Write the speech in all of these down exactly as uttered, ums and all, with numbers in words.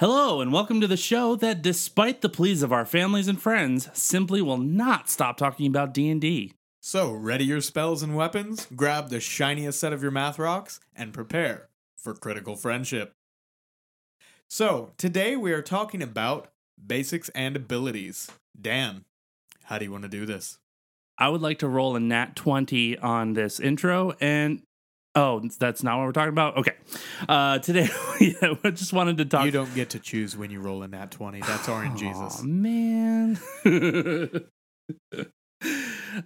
Hello, and welcome to the show that, despite the pleas of our families and friends, simply will not stop talking about D and D. So, ready your spells and weapons, grab the shiniest set of your math rocks, and prepare for critical friendship. So, today we are talking about basics and abilities. Dan, how do you want to do this? I would like to roll a nat twenty on this intro, and... Oh, that's not what we're talking about? Okay. Uh, today, we just wanted to talk... You don't get to choose when you roll a nat twenty. That's our in Jesus. Oh, man.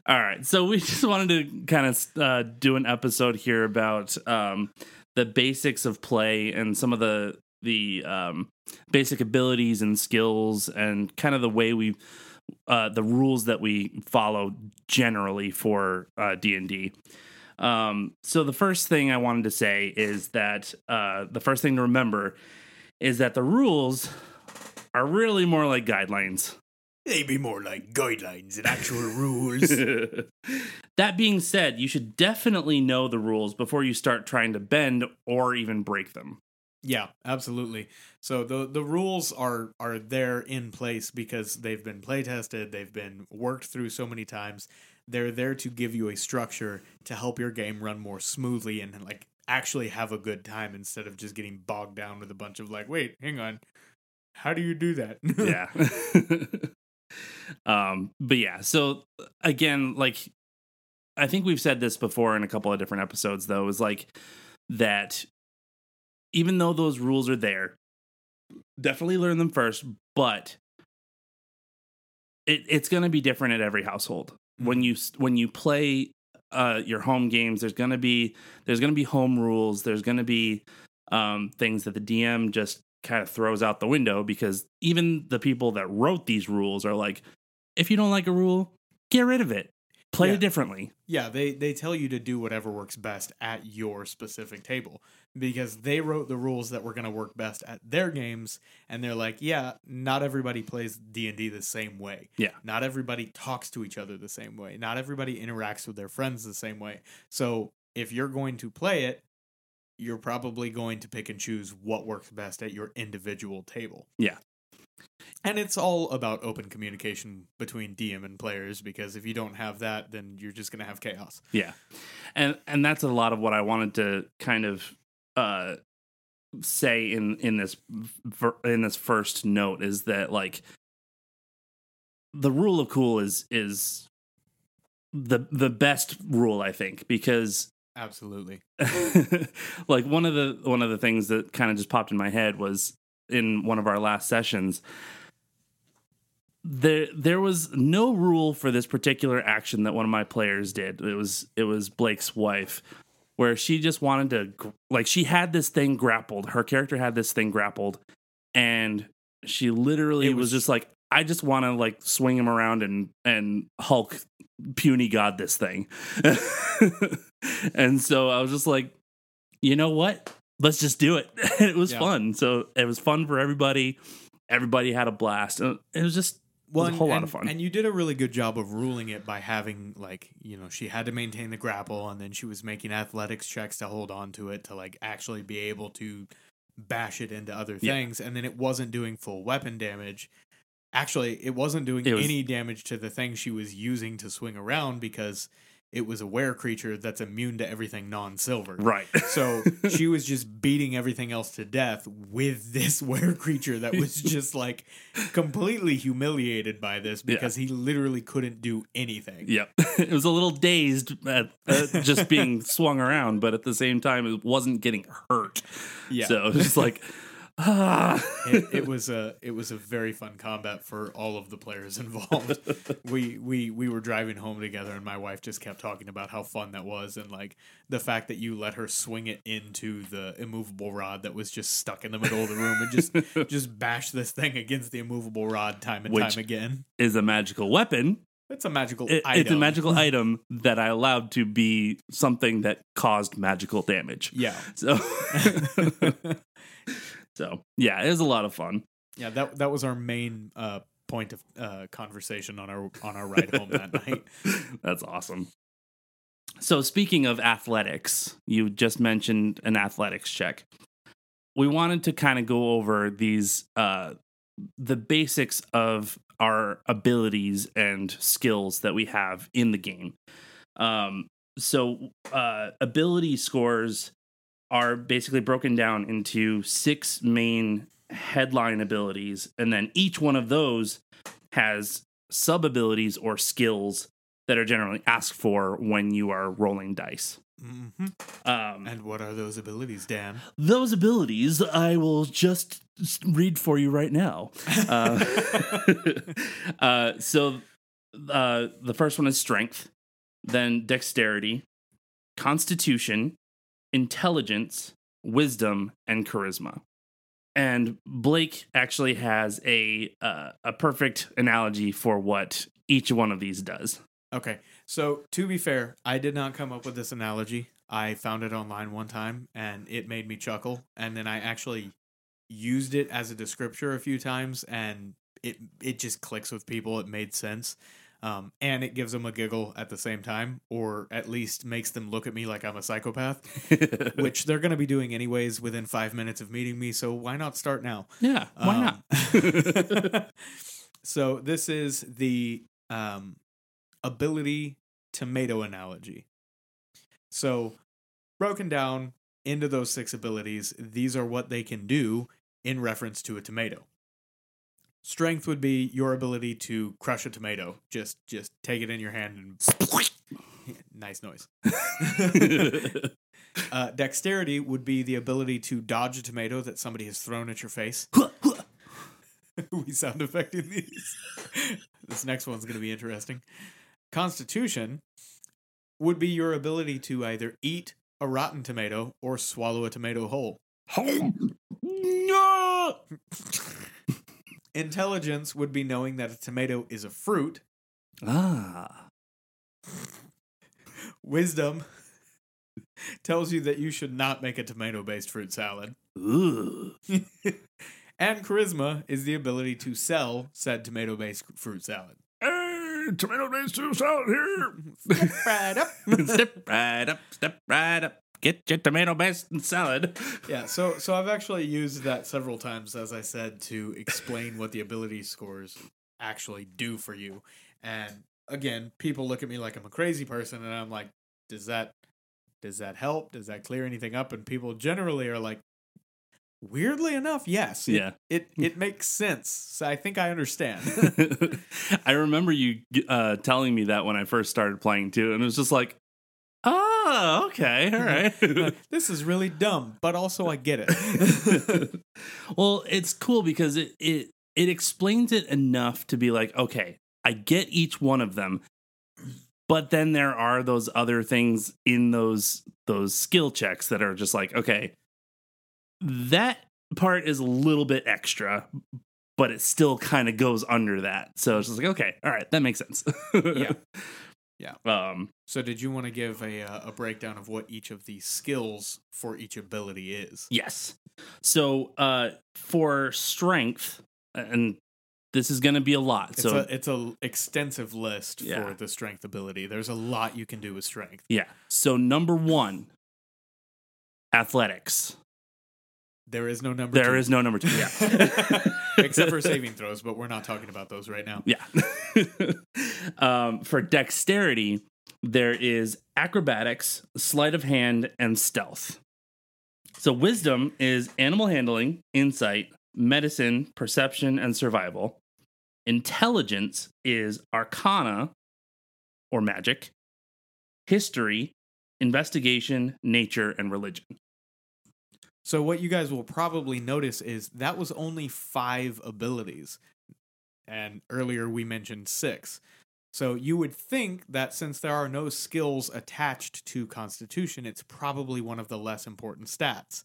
All right. So we just wanted to kind of uh, do an episode here about um, the basics of play and some of the, the um, basic abilities and skills and kind of the way we... Uh, the rules that we follow generally for uh, D and D. Um, so the first thing I wanted to say is that uh, the first thing to remember is that the rules are really more like guidelines. They be more like guidelines than actual rules. That being said, you should definitely know the rules before you start trying to bend or even break them. Yeah, absolutely. So the the rules are are there in place because they've been play tested, they've been worked through so many times. They're there to give you a structure to help your game run more smoothly and like actually have a good time instead of just getting bogged down with a bunch of like, wait, hang on, how do you do that? Yeah. um, but yeah, so again, like I think we've said this before in a couple of different episodes though, is like that even though those rules are there, definitely learn them first, but it, it's going to be different at every household. When you when you play uh, your home games, there's going to be there's going to be home rules. There's going to be um, things that the D M just kind of throws out the window because even the people that wrote these rules are like, if you don't like a rule, get rid of it. Play yeah. it differently. Yeah, they, they tell you to do whatever works best at your specific table because they wrote the rules that were going to work best at their games. And they're like, yeah, not everybody plays D and D the same way. Yeah. Not everybody talks to each other the same way. Not everybody interacts with their friends the same way. So if you're going to play it, you're probably going to pick and choose what works best at your individual table. Yeah. And it's all about open communication between D M and players, because if you don't have that, then you're just going to have chaos. Yeah. And and that's a lot of what I wanted to kind of uh, say in, in this in this first note is that, like, the rule of cool is is the the best rule, I think, because absolutely. Like one of the one of the things that kind of just popped in my head was in one of our last sessions, There there was no rule for this particular action that one of my players did. It was it was Blake's wife, where she just wanted to, like, she had this thing grappled. Her character had this thing grappled, and she literally was, was just like, I just want to, like, swing him around and, and Hulk puny god this thing. And so I was just like, you know what? Let's just do it. It was yeah. fun. So it was fun for everybody. Everybody had a blast. It was just... Well, and, a whole and, lot of fun. And you did a really good job of ruling it by having, like, you know, she had to maintain the grapple and then she was making athletics checks to hold on to it to, like, actually be able to bash it into other things. Yeah. And then it wasn't doing full weapon damage. Actually, it wasn't doing it was, any damage to the thing she was using to swing around because it was a were creature that's immune to everything non-silver. Right. So she was just beating everything else to death with this were creature that was just, like, completely humiliated by this because yeah. he literally couldn't do anything. Yep. It was a little dazed at uh, just being swung around, but at the same time, it wasn't getting hurt. Yeah. So it was just like... Ah. it, it was a it was a very fun combat for all of the players involved. we we we were driving home together, and my wife just kept talking about how fun that was, and like the fact that you let her swing it into the immovable rod that was just stuck in the middle of the room, and just just bash this thing against the immovable rod time and Which time again. Is a magical weapon. It's a magical it, item. It's a magical item that I allowed to be something that caused magical damage. Yeah. So. So, yeah, it was a lot of fun. Yeah, that that was our main uh, point of uh, conversation on our on our ride home that night. That's awesome. So, speaking of athletics, you just mentioned an athletics check. we wanted to kind of go over these uh, the basics of our abilities and skills that we have in the game. Um, so uh, ability scores are basically broken down into six main headline abilities, and then each one of those has sub abilities or skills that are generally asked for when you are rolling dice. Mm-hmm. Um, and what are those abilities, Dan? Those abilities, I will just read for you right now. Uh, uh, so uh, the first one is strength, then dexterity, constitution, intelligence, wisdom, and charisma. And Blake actually has a uh, a perfect analogy for what each one of these does. Okay, so to be fair, I did not come up with this analogy. I found it online one time, and it made me chuckle. And then I actually used it as a descriptor a few times, and it it just clicks with people. It made sense, um, and it gives them a giggle at the same time, or at least makes them look at me like I'm a psychopath, which they're going to be doing anyways within five minutes of meeting me, so why not start now? Yeah, why um, not? So this is the... Um, ability tomato analogy. So broken down into those six abilities, these are what they can do in reference to a tomato. Strength would be your ability to crush a tomato. Just just take it in your hand and nice noise. uh, dexterity would be the ability to dodge a tomato that somebody has thrown at your face. We sound affected these. This next one's going to be interesting. Constitution would be your ability to either eat a rotten tomato or swallow a tomato whole. No! Intelligence would be knowing that a tomato is a fruit. Ah. Wisdom tells you that you should not make a tomato-based fruit salad. Ooh. And charisma is the ability to sell said tomato-based fruit salad. Hey, tomato-based fruit salad here. Step right up. Step right up. Step right up. Get your tomato-based salad. Yeah, so so I've actually used that several times, as I said, to explain what the ability scores actually do for you. And again, people look at me like I'm a crazy person, and I'm like, does that does that help? Does that clear anything up? And people generally are like, weirdly enough, yes. Yeah. It it, it makes sense. So I think I understand. I remember you uh, telling me that when I first started playing, too. And it was just like, oh, okay. All right. This is really dumb, but also I get it. Well, it's cool because it, it, it explains it enough to be like, okay, I get each one of them. But then there are those other things in those those skill checks that are just like, okay, that part is a little bit extra, but it still kind of goes under that. So it's just like, okay, all right, that makes sense. Yeah. Yeah. Um, so did you want to give a, uh, a breakdown of what each of the skills for each ability is? Yes. So uh, for strength, and this is going to be a lot. It's so a, it's a extensive list yeah. for the strength ability. There's a lot you can do with strength. Yeah. So number one, athletics. There is no number there two. There is no number two, yeah. Except for saving throws, but we're not talking about those right now. Yeah. um, for dexterity, there is acrobatics, sleight of hand, and stealth. So wisdom is animal handling, insight, medicine, perception, and survival. Intelligence is arcana, or magic, history, investigation, nature, and religion. So what you guys will probably notice is that was only five abilities. And earlier we mentioned six. So you would think that since there are no skills attached to Constitution, it's probably one of the less important stats.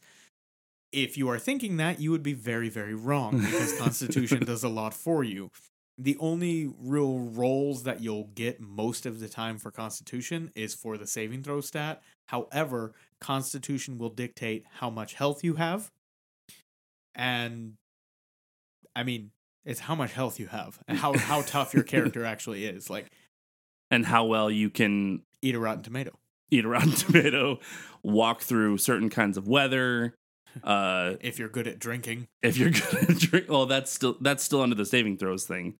If you are thinking that, you would be very, very wrong, because Constitution does a lot for you. The only real rolls that you'll get most of the time for Constitution is for the saving throw stat. However, Constitution will dictate how much health you have. And, I mean, it's how much health you have and how, how tough your character actually is. Like, and how well you can eat a rotten tomato. Eat a rotten tomato, walk through certain kinds of weather, Uh, if you're good at drinking. If you're good at drink, well, that's still that's still under the saving throws thing.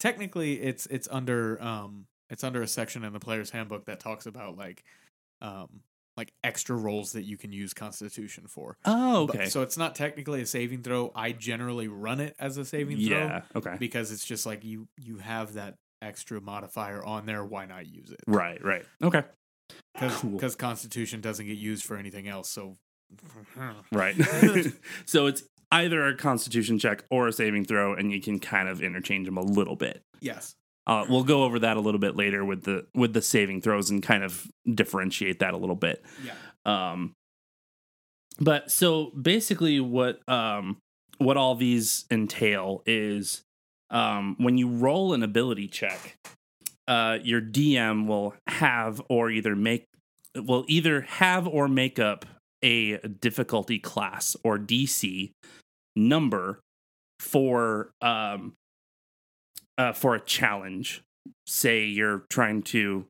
Technically, it's it's under um it's under a section in the player's handbook that talks about like um like extra rolls that you can use Constitution for. Oh, okay. But, so it's not technically a saving throw. I generally run it as a saving yeah, throw. Yeah, okay. Because it's just like you you have that extra modifier on there. Why not use it? Right, right. Okay. Because cool. Constitution doesn't get used for anything else, so... Right. So it's either a Constitution check or a saving throw, and you can kind of interchange them a little bit. Yes. Uh, we'll go over that a little bit later with the with the saving throws and kind of differentiate that a little bit. Yeah. Um. But so basically, what um what all these entail is um when you roll an ability check, uh your D M will have or either make will either have or make up a difficulty class or D C number for um. Uh, for a challenge. Say you're trying to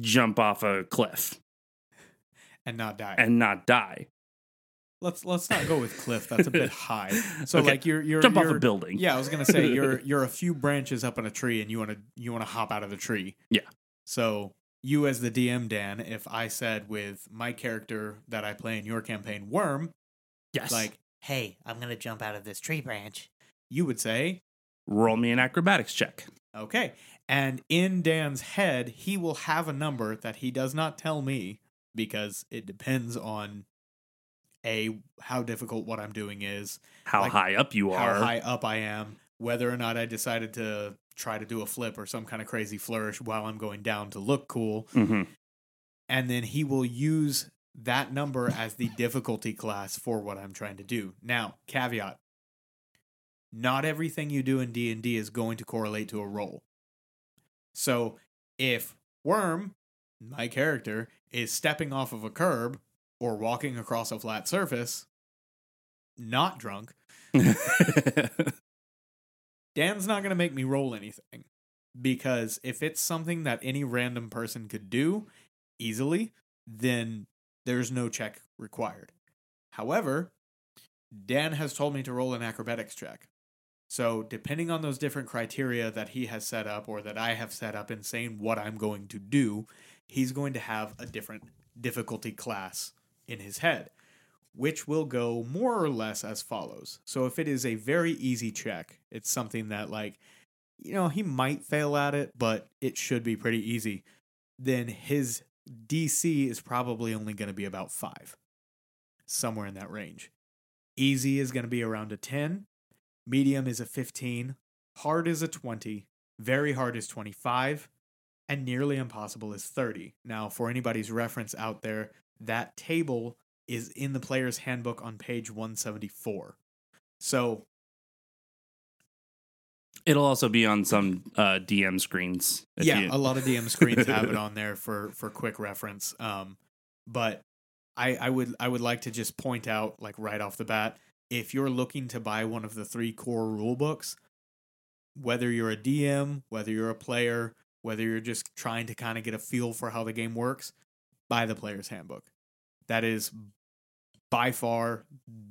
jump off a cliff and not die. And not die. Let's let's not go with cliff. That's a bit high. So okay. like you're you're jump you're, off a building. Yeah, I was gonna say you're you're a few branches up on a tree and you wanna you wanna hop out of the tree. Yeah. So you as the D M, Dan, if I said with my character that I play in your campaign, Worm, yes, like, hey, I'm gonna jump out of this tree branch, you would say, roll me an acrobatics check. Okay. And in Dan's head, he will have a number that he does not tell me because it depends on A, how difficult what I'm doing is, how like, high up you are, how high up I am, whether or not I decided to try to do a flip or some kind of crazy flourish while I'm going down to look cool. Mm-hmm. And then he will use that number as the difficulty class for what I'm trying to do. Now, caveat. Not everything you do in D and D is going to correlate to a roll. So if Worm, my character, is stepping off of a curb or walking across a flat surface, not drunk, Dan's not going to make me roll anything. Because if it's something that any random person could do easily, then there's no check required. However, Dan has told me to roll an acrobatics check. So depending on those different criteria that he has set up or that I have set up in saying what I'm going to do, he's going to have a different difficulty class in his head, which will go more or less as follows. So if it is a very easy check, it's something that like, you know, he might fail at it, but it should be pretty easy. Then his D C is probably only going to be about five, somewhere in that range. Easy is going to be around a ten. Medium is a fifteen, hard is a twenty, very hard is twenty-five, and nearly impossible is thirty. Now, for anybody's reference out there, that table is in the player's handbook on page one seventy-four. So it'll also be on some uh, D M screens. Yeah, you... a lot of D M screens have it on there for, for quick reference. Um, but I, I would I would like to just point out, like right off the bat, if you're looking to buy one of the three core rule books, whether you're a D M, whether you're a player, whether you're just trying to kind of get a feel for how the game works, buy the Player's Handbook. That is by far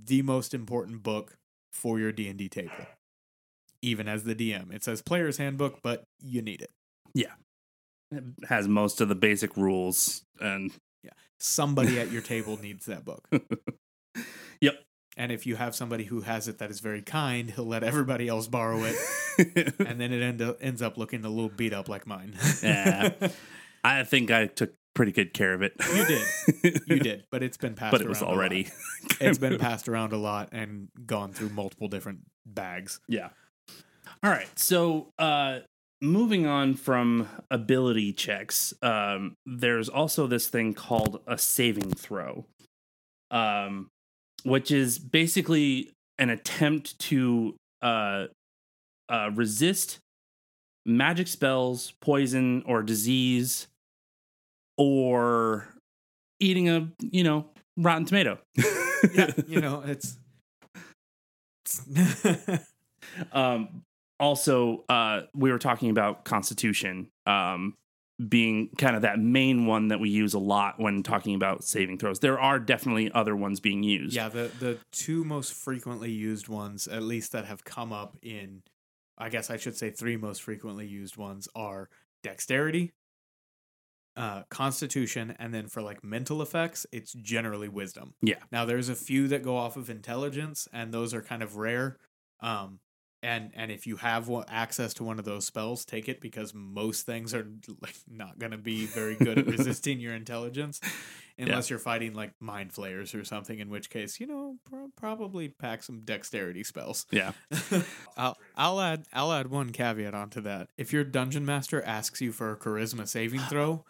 the most important book for your D and D table, even as the D M. It says Player's Handbook, but you need it. Yeah. It has most of the basic rules. And yeah, somebody at your table needs that book. Yep. And if you have somebody who has it that is very kind, he'll let everybody else borrow it. And then it end up, ends up looking a little beat up like mine. Yeah. I think I took pretty good care of it. You did. You did. But it's been passed around. But it around was already. It's been passed around a lot and gone through multiple different bags. Yeah. All right. So uh, moving on from ability checks, um, there's also this thing called a saving throw. Um. Which is basically an attempt to uh, uh, resist magic spells, poison, or disease, or eating a, you know, rotten tomato. Yeah, you know, it's... um, also, uh, we were talking about Constitution. Um, being kind of that main one that we use a lot when talking about saving throws. There are definitely other ones being used. Yeah, the, the two most frequently used ones, at least that have come up in, I guess I should say three most frequently used ones, are dexterity, uh, constitution, and then for like mental effects, it's generally wisdom. Yeah. Now there's a few that go off of intelligence, and those are kind of rare. Um, And and if you have access to one of those spells, take it, because most things are like not going to be very good at resisting your intelligence unless yeah. you're fighting like mind flayers or something, in which case, you know, pro- probably pack some dexterity spells. Yeah. I'll, I'll add I'll add one caveat onto that. If your dungeon master asks you for a charisma saving throw,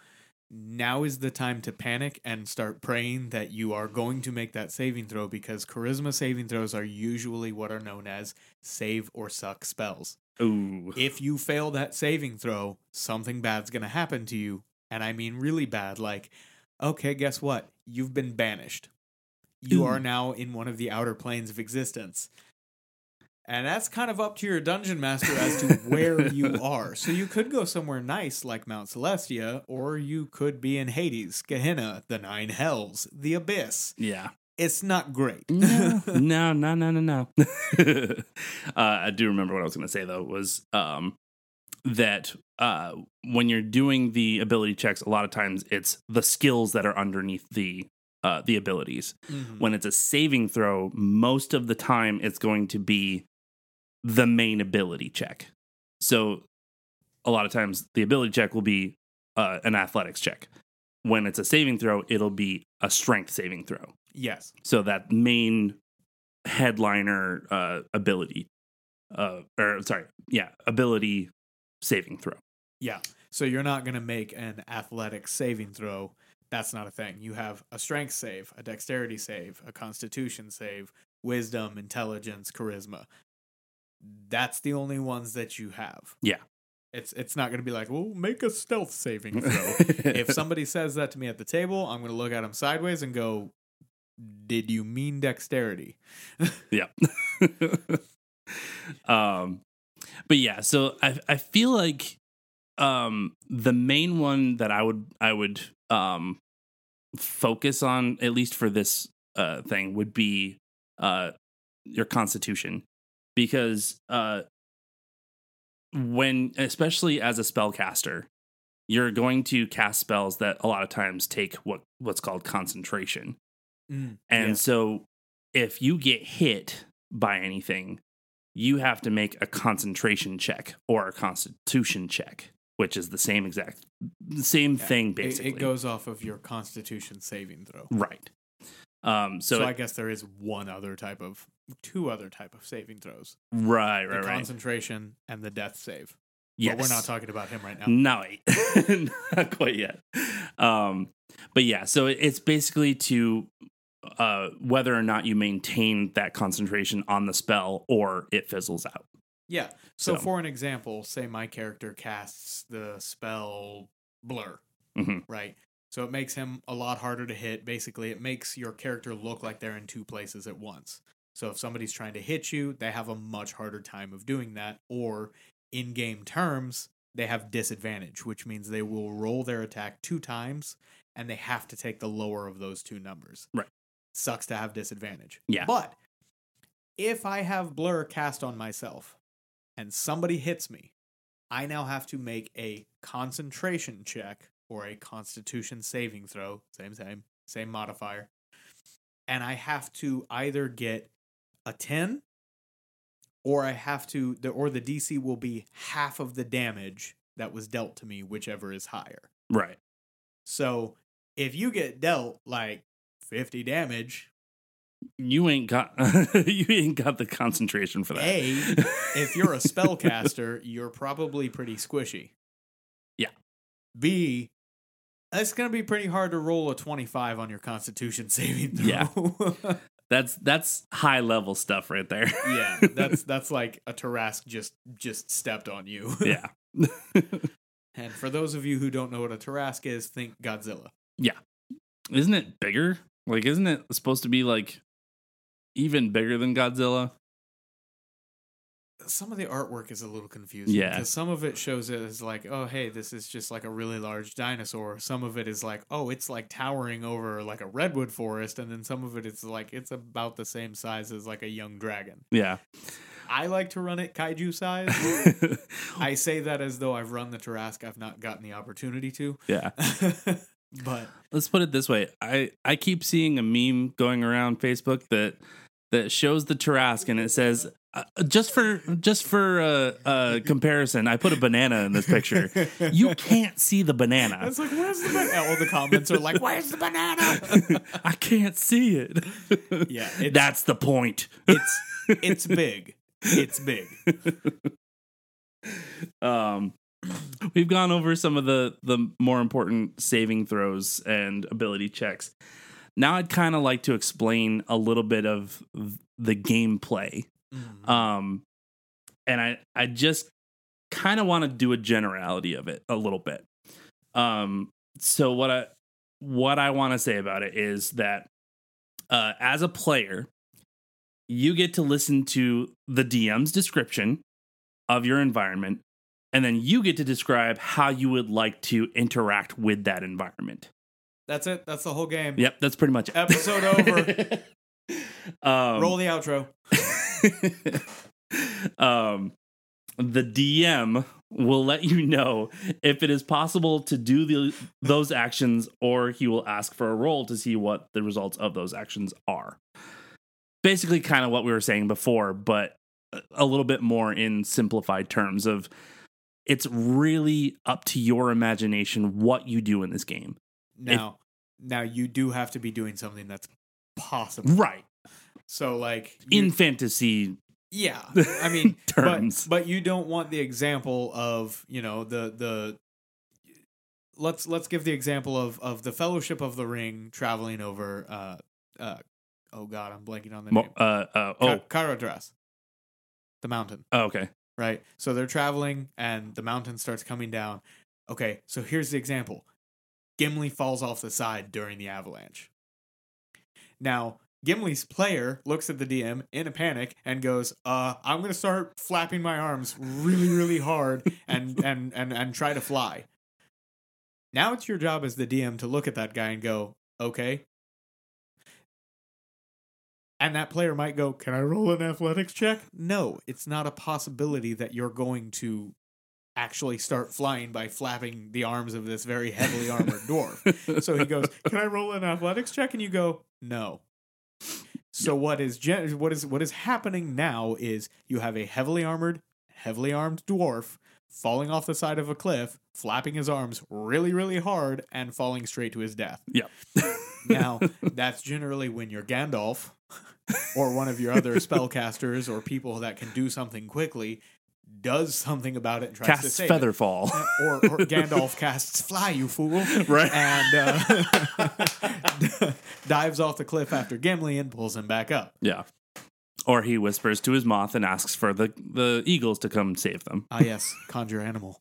now is the time to panic and start praying that you are going to make that saving throw, because charisma saving throws are usually what are known as save or suck spells. Ooh. If you fail that saving throw, something bad's going to happen to you. And I mean really bad. Like, okay, guess what? You've been banished. You Ooh. Are now in one of the outer planes of existence. And that's kind of up to your dungeon master as to where you are. So you could go somewhere nice like Mount Celestia, or you could be in Hades, Gehenna, the Nine Hells, the Abyss. Yeah. It's not great. No, no, no, no, no, no. uh, I do remember what I was going to say, though, was um, that uh, when you're doing the ability checks, a lot of times it's the skills that are underneath the uh, the abilities. Mm-hmm. When it's a saving throw, most of the time it's going to be the main ability check. So a lot of times the ability check will be uh, an athletics check. When it's a saving throw, it'll be a strength saving throw. Yes. So that main headliner uh, ability, uh, or sorry, yeah, ability saving throw. Yeah. So you're not going to make an athletics saving throw. That's not a thing. You have a strength save, a dexterity save, a constitution save, wisdom, intelligence, charisma. That's the only ones that you have. Yeah. It's it's not going to be like, well, make a stealth saving throw. If somebody says that to me at the table, I'm going to look at them sideways and go, did you mean dexterity? Yeah. um, But yeah, so I I feel like um the main one that I would, I would um focus on, at least for this uh thing, would be uh your constitution. Because uh, when, especially as a spellcaster, you're going to cast spells that a lot of times take what, what's called concentration. Mm, and yeah. so if you get hit by anything, you have to make a concentration check or a constitution check, which is the same exact same yeah, thing, basically. It, it goes off of your constitution saving throw. Right. Um, so, so I guess there is one other type of, two other type of saving throws. Right, right, the right. Concentration and the death save. Yes. But we're not talking about him right now. No, not quite yet. Um, but yeah, so it's basically to uh, whether or not you maintain that concentration on the spell or it fizzles out. Yeah. So, so. for an example, say my character casts the spell Blur, mm-hmm. right? So it makes him a lot harder to hit. Basically, it makes your character look like they're in two places at once. So if somebody's trying to hit you, they have a much harder time of doing that. Or in game terms, they have disadvantage, which means they will roll their attack two times and they have to take the lower of those two numbers. Right. Sucks to have disadvantage. Yeah. But if I have Blur cast on myself and somebody hits me, I now have to make a concentration check or a constitution saving throw, same, same, same modifier. And I have to either get a ten, or I have to, the, or the D C will be half of the damage that was dealt to me, whichever is higher. Right. So if you get dealt like fifty damage, you ain't got you ain't got the concentration for that. A, if you're a spellcaster, you're probably pretty squishy. Yeah. B, it's going to be pretty hard to roll a twenty-five on your constitution saving throw. Yeah. That's that's high level stuff right there. Yeah, that's that's like a Tarrasque just just stepped on you. Yeah. And for those of you who don't know what a Tarrasque is, think Godzilla. Yeah. Isn't it bigger? Like, isn't it supposed to be like even bigger than Godzilla? some of the artwork is a little confusing. Yeah. Because some of it shows it as like, oh, hey, this is just like a really large dinosaur. Some of it is like, oh, it's like towering over like a redwood forest. And then some of it is like, it's about the same size as like a young dragon. Yeah. I like to run it kaiju size. I say that as though I've run the Tarrasque. I've not gotten the opportunity to. Yeah. But let's put it this way. I, I keep seeing a meme going around Facebook that that shows the Tarrasque and it says, uh, just for just for uh, uh, comparison, I put a banana in this picture. You can't see the banana. It's like, where's the banana? All the comments are like, where's the banana? I can't see it. Yeah. That's the point. It's it's big. It's big. Um, we've gone over some of the, the more important saving throws and ability checks. Now I'd kind of like to explain a little bit of the gameplay. Mm-hmm. Um, and I, I just kind of want to do a generality of it a little bit. Um, so what I, what I want to say about it is that uh, as a player, you get to listen to the D M's description of your environment, and then you get to describe how you would like to interact with that environment. That's it. That's the whole game. Yep, that's pretty much it. Episode over. Um, roll the outro. um, the D M will let you know if it is possible to do the, those actions, or he will ask for a roll to see what the results of those actions are. Basically kind of what we were saying before, but a little bit more in simplified terms of it's really up to your imagination what you do in this game. Now, if, now you do have to be doing something that's possible. Right. So like in fantasy. Yeah. I mean, terms. But, but you don't want the example of, you know, the, the, let's, let's give the example of, of the Fellowship of the Ring traveling over, uh, uh, oh God, I'm blanking on the name. Uh, uh, oh, Caradras, the mountain. Oh, okay, right. So they're traveling, and the mountain starts coming down. Okay, so here's the example: Gimli falls off the side during the avalanche. Now, Gimli's player looks at the D M in a panic and goes, "Uh, I'm gonna start flapping my arms really, really hard and and and and try to fly." Now it's your job as the D M to look at that guy and go, "Okay." And that player might go, can I roll an athletics check? No, it's not a possibility that you're going to actually start flying by flapping the arms of this very heavily armored dwarf. So he goes, can I roll an athletics check? And you go, no. So what is gen- what is what is happening now is you have a heavily armored, heavily armed dwarf falling off the side of a cliff, flapping his arms really, really hard, and falling straight to his death. Yeah. Now, that's generally when you're Gandalf or one of your other spellcasters or people that can do something quickly does something about it and tries casts to save feather it. Fall. Or, or Gandalf casts fly, you fool. Right. And uh, dives off the cliff after Gimli and pulls him back up. Yeah. Or he whispers to his moth and asks for the, the eagles to come save them. Ah, yes. Conjure animal.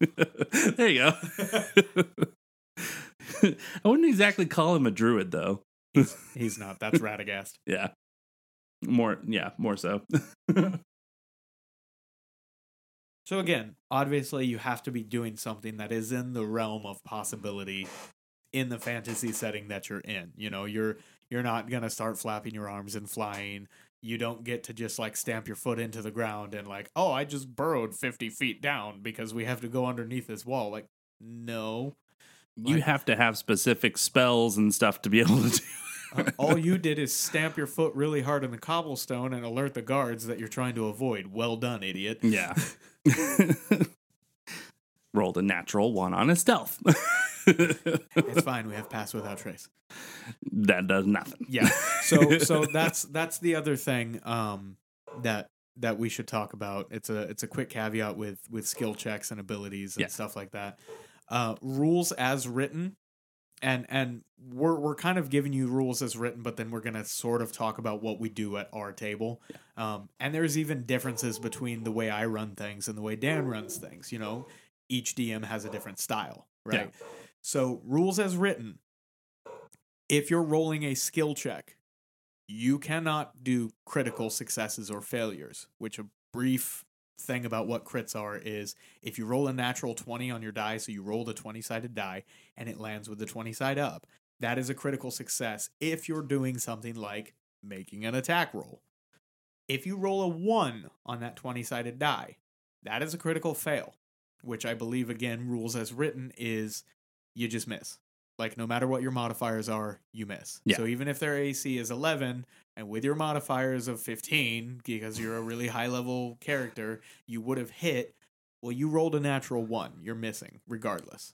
There you go. I wouldn't exactly call him a druid, though. He's, he's not. That's Radagast. Yeah. More, yeah, more so. So again, obviously you have to be doing something that is in the realm of possibility in the fantasy setting that you're in. You know, you're you're not going to start flapping your arms and flying. You don't get to just like stamp your foot into the ground and like, oh, I just burrowed fifty feet down because we have to go underneath this wall. Like, no. You like, have to have specific spells and stuff to be able to do. uh, all you did is stamp your foot really hard in the cobblestone and alert the guards that you're trying to avoid. Well done, idiot. Yeah. Rolled a natural one on a stealth. It's fine. We have pass without trace. That does nothing. Yeah. So so that's that's the other thing um, that that we should talk about. It's a it's a quick caveat with with skill checks and abilities and yeah. stuff like that. Uh, rules as written, and and we're we're kind of giving you rules as written, but then we're gonna sort of talk about what we do at our table. Yeah. Um, and there's even differences between the way I run things and the way Dan runs things. You know, each D M has a different style, right? Yeah. So rules as written. If you're rolling a skill check, you cannot do critical successes or failures, which a brief thing about what crits are is if you roll a natural twenty on your die, so you roll the twenty-sided die and it lands with the twenty side up, that is a critical success if you're doing something like making an attack roll. If you roll a one on that twenty-sided die, that is a critical fail, which I believe, again, rules as written is you just miss. Like, no matter what your modifiers are, you miss. Yeah. So even if their A C is eleven, and with your modifiers of fifteen, because you're a really high-level character, you would have hit, well, you rolled a natural one. You're missing, regardless.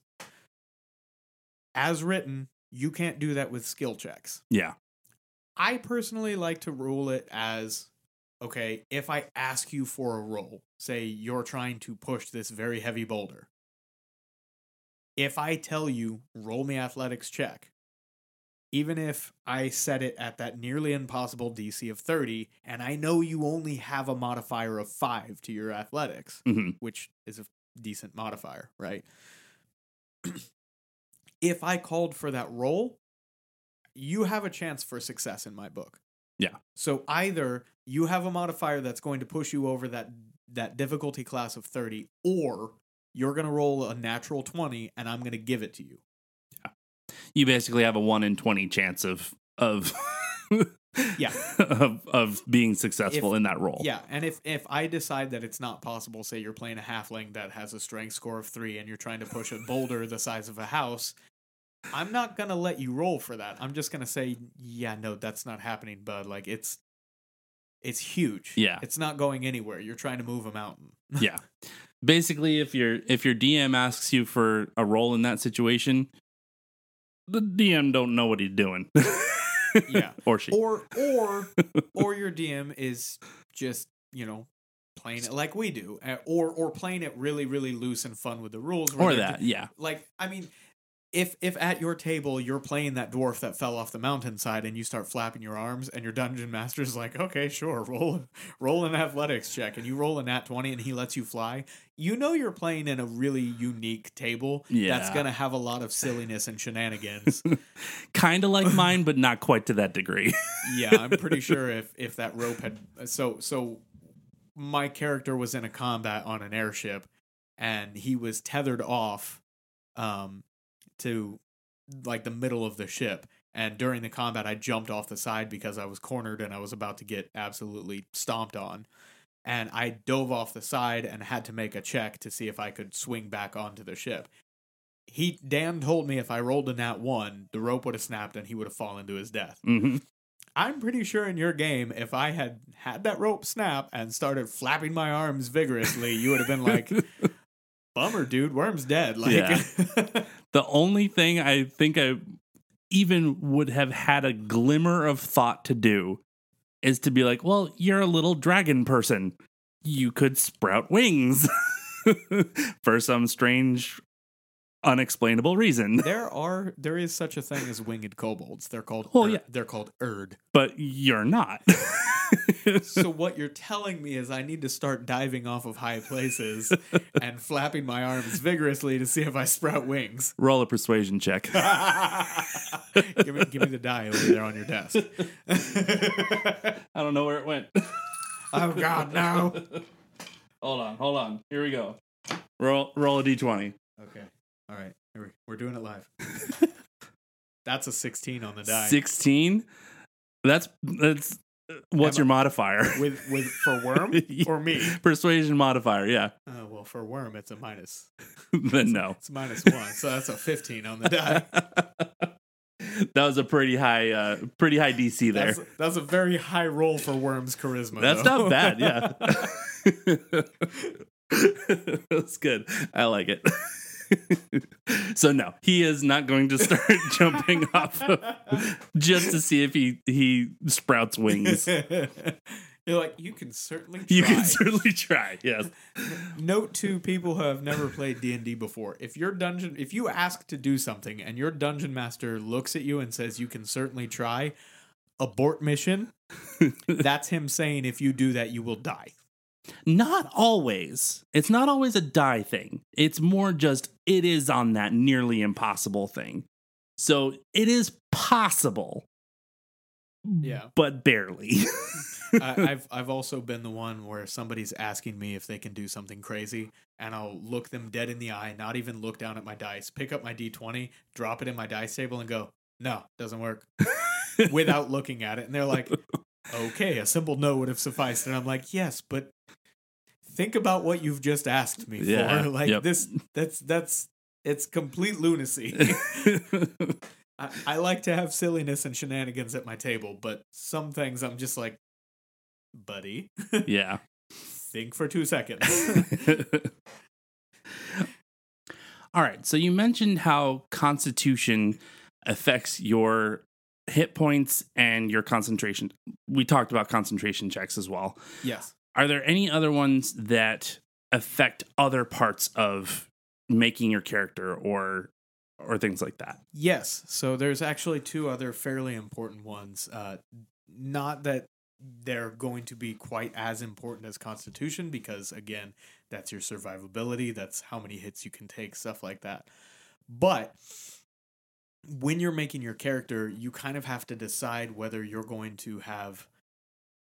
As written, you can't do that with skill checks. Yeah. I personally like to rule it as, okay, if I ask you for a roll, say you're trying to push this very heavy boulder. If I tell you, roll me athletics check, even if I set it at that nearly impossible D C of thirty, and I know you only have a modifier of five to your athletics, mm-hmm. which is a decent modifier, right? If I called for that roll, you have a chance for success in my book. Yeah. So either you have a modifier that's going to push you over that that difficulty class of thirty, or you're going to roll a natural twenty, and I'm going to give it to you. Yeah. You basically have a one in twenty chance of of yeah of, of being successful if, in that roll. Yeah, and if, if I decide that it's not possible, say you're playing a halfling that has a strength score of three, and you're trying to push a boulder the size of a house, I'm not going to let you roll for that. I'm just going to say, yeah, no, that's not happening, bud. Like, it's it's huge. Yeah. It's not going anywhere. You're trying to move a mountain. Yeah. Basically, if your if your D M asks you for a role in that situation, the D M don't know what he's doing. Yeah. Or she. Or or or your D M is just, you know, playing it like we do, or or playing it really, really loose and fun with the rules. Or that, yeah. Like, I mean, If if at your table you're playing that dwarf that fell off the mountainside and you start flapping your arms and your dungeon master's like, okay, sure, roll roll an athletics check, and you roll a nat twenty and he lets you fly, you know you're playing in a really unique table yeah. that's going to have a lot of silliness and shenanigans. Kind of like mine, but not quite to that degree. Yeah, I'm pretty sure if, if that rope had... So, so my character was in a combat on an airship and he was tethered off... Um, to like the middle of the ship, and during the combat I jumped off the side because I was cornered and I was about to get absolutely stomped on, and I dove off the side and had to make a check to see if I could swing back onto the ship. He Dan told me if I rolled a nat one, the rope would have snapped and he would have fallen to his death. Mm-hmm. I'm pretty sure in your game, if I had had that rope snap and started flapping my arms vigorously, you would have been like, bummer, dude, worm's dead. Like, yeah. The only thing I think I even would have had a glimmer of thought to do is to be like, well, you're a little dragon person. You could sprout wings for some strange, unexplainable reason. There are there is such a thing as winged kobolds. They're called well, er, yeah. They're called Erd. But you're not. So what you're telling me is I need to start diving off of high places and flapping my arms vigorously to see if I sprout wings. Roll a persuasion check. give, me, give me the die over there on your desk. I don't know where it went. Oh, God, no. Hold on, hold on. Here we go. Roll roll a d twenty. Okay. All right. Here we, we're doing it live. That's a sixteen on the die. sixteen? That's... that's What's Am your modifier? With with for worm or me? Persuasion modifier, yeah. Oh, well, for worm, it's a minus. Then no. It's minus one, so that's a fifteen on the die. That was a pretty high uh, pretty high D C there. That's, that's a very high roll for worm's charisma. That's though. Not bad, yeah. That's good. I like it. So no, he is not going to start jumping off of just to see if he, he sprouts wings. You're like, you can certainly try. You can certainly try, yes. Note to people who have never played D and D before, if your dungeon if you ask to do something and your dungeon master looks at you and says you can certainly try, abort mission, that's him saying if you do that you will die. Not always. It's not always a die thing. It's more just it is on that nearly impossible thing. So it is possible. Yeah. But barely. I, I've I've also been the one where somebody's asking me if they can do something crazy, and I'll look them dead in the eye, not even look down at my dice, pick up my D twenty, drop it in my dice table, and go, no, doesn't work, without looking at it. And they're like, okay, a simple no would have sufficed. And I'm like, yes, but think about what you've just asked me yeah, for. Like yep. this, that's that's it's complete lunacy. I, I like to have silliness and shenanigans at my table, but some things I'm just like, buddy, yeah, think for two seconds. All right. So you mentioned how Constitution affects your hit points and your concentration. We talked about concentration checks as well. Yes. Are there any other ones that affect other parts of making your character or or things like that? Yes. So there's actually two other fairly important ones. Uh, not that they're going to be quite as important as Constitution, because, again, that's your survivability. That's how many hits you can take, stuff like that. But when you're making your character, you kind of have to decide whether you're going to have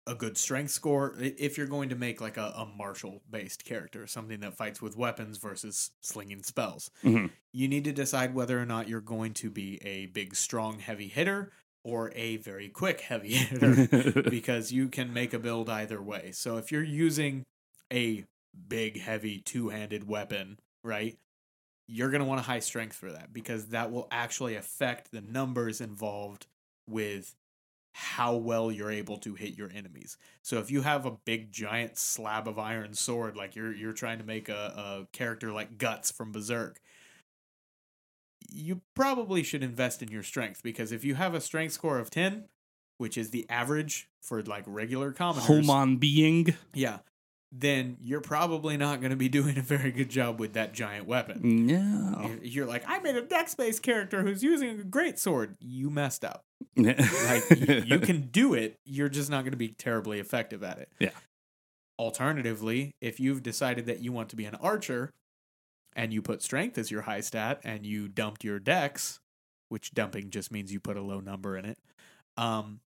a good strength score, if you're going to make like a, a martial based character, something that fights with weapons versus slinging spells. Mm-hmm. You need to decide whether or not you're going to be a big, strong, heavy hitter or a very quick, heavy hitter, because you can make a build either way. So if you're using a big, heavy two handed weapon, right, you're going to want a high strength for that, because that will actually affect the numbers involved with how well you're able to hit your enemies. So if you have a big giant slab of iron sword, like you're you're trying to make a, a character like Guts from Berserk, you probably should invest in your strength, because if you have a strength score of ten, which is the average for like regular commoners, human being, yeah, then you're probably not going to be doing a very good job with that giant weapon. No. You're like, I made a dex-based character who's using a great sword. You messed up. Like, you, you can do it. You're just not going to be terribly effective at it. Yeah. Alternatively, if you've decided that you want to be an archer and you put strength as your high stat and you dumped your dex, which dumping just means you put a low number in it, um,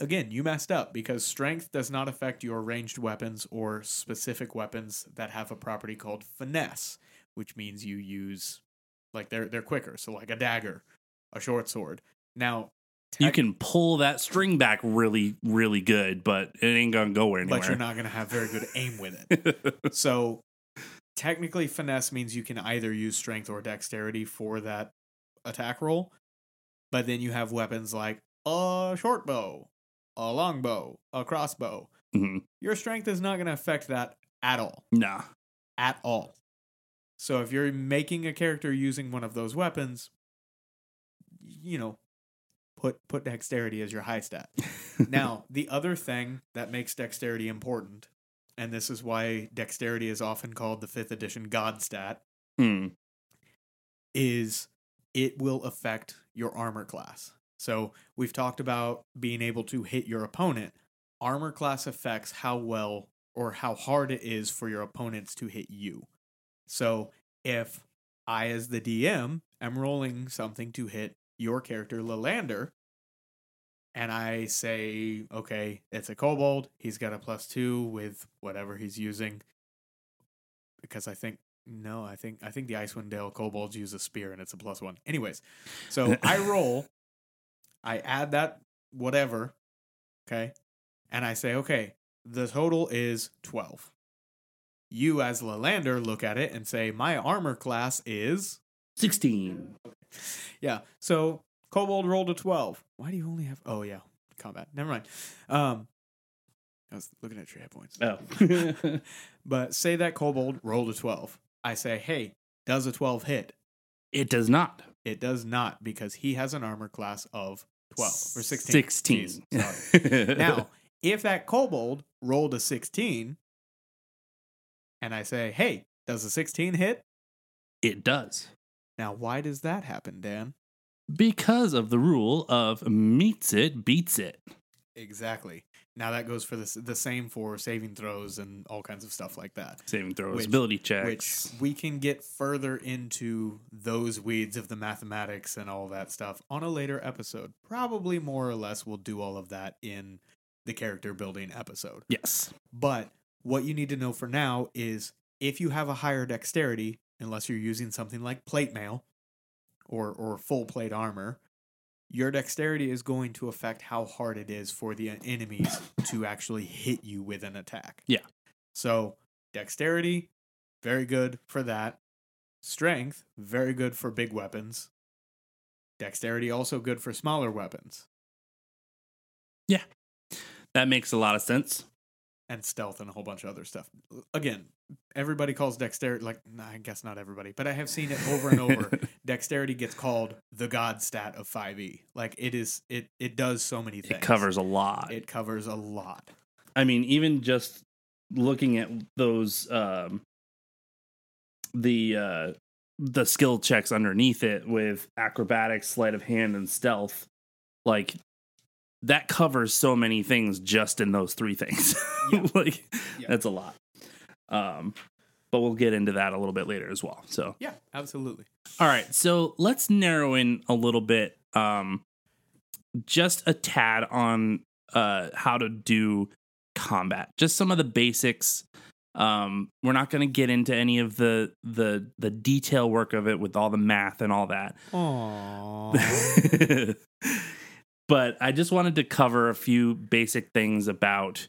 again, you messed up, because strength does not affect your ranged weapons or specific weapons that have a property called finesse, which means you use, like, they're they're quicker. So like a dagger, a short sword. Now tech- you can pull that string back really, really good, but it ain't gonna go anywhere. But you're not gonna have very good aim with it. So technically, finesse means you can either use strength or dexterity for that attack roll, but then you have weapons like a short bow, a longbow, a crossbow. Mm-hmm. Your strength is not going to affect that at all. Nah. At all. So if you're making a character using one of those weapons, you know, put put dexterity as your high stat. Now, the other thing that makes dexterity important, and this is why dexterity is often called the fifth edition God stat, mm. is it will affect your armor class. So we've talked about being able to hit your opponent. Armor class affects how well or how hard it is for your opponents to hit you. So if I, as the D M, am rolling something to hit your character, Lalander, and I say, okay, it's a kobold. He's got a plus two with whatever he's using. Because I think, no, I think I think the Icewind Dale kobolds use a spear and it's a plus one. Anyways, so I roll. I add that whatever, okay, and I say, okay, the total is twelve. You, as Lalander, look at it and say, my armor class is sixteen. Okay. Yeah, so kobold rolled a twelve. Why do you only have... Oh, yeah, combat. Never mind. Um, I was looking at your hit points. Oh. But say that kobold rolled a twelve. I say, hey, does a twelve hit? It does not. It does not, because he has an armor class of twelve or sixteen. sixteen. Jeez, sorry. Now, if that kobold rolled a sixteen and I say, hey, does a sixteen hit? It does. Now, why does that happen, Dan? Because of the rule of meets it, beats it. Exactly. Now, that goes for the, the same for saving throws and all kinds of stuff like that. Saving throws, which, ability checks. Which we can get further into those weeds of the mathematics and all that stuff on a later episode. Probably more or less we'll do all of that in the character building episode. Yes. But what you need to know for now is if you have a higher dexterity, unless you're using something like plate mail or, or full plate armor, your dexterity is going to affect how hard it is for the enemies to actually hit you with an attack. Yeah. So dexterity, very good for that. Strength, very good for big weapons. Dexterity, also good for smaller weapons. Yeah. That makes a lot of sense. And stealth and a whole bunch of other stuff. Again, everybody calls dexterity, like, nah, I guess not everybody, but I have seen it over and over. Dexterity gets called the god stat of five E. Like, it is, it, it does so many things. It covers a lot. It covers a lot. I mean, even just looking at those, um, the, uh, the skill checks underneath it with acrobatics, sleight of hand, and stealth, like, that covers so many things just in those three things. Yeah. Like, yeah. That's a lot. Um, but we'll get into that a little bit later as well. So yeah, absolutely. All right. So let's narrow in a little bit, um, just a tad on, uh, how to do combat, just some of the basics. Um, we're not going to get into any of the, the, the detail work of it with all the math and all that. Aww. But I just wanted to cover a few basic things about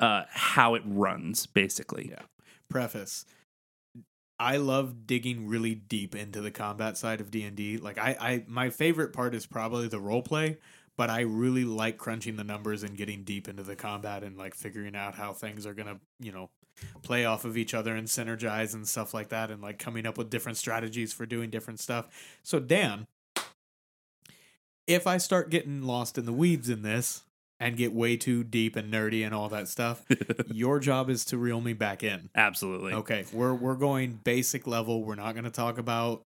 uh, how it runs, basically. Yeah. Preface. I love digging really deep into the combat side of D and D. Like, I, I, my favorite part is probably the role play, but I really like crunching the numbers and getting deep into the combat and, like, figuring out how things are going to, you know, play off of each other and synergize and stuff like that, and, like, coming up with different strategies for doing different stuff. So, Dan... if I start getting lost in the weeds in this and get way too deep and nerdy and all that stuff, your job is to reel me back in. Absolutely. Okay, we're we're going basic level. We're not going to talk about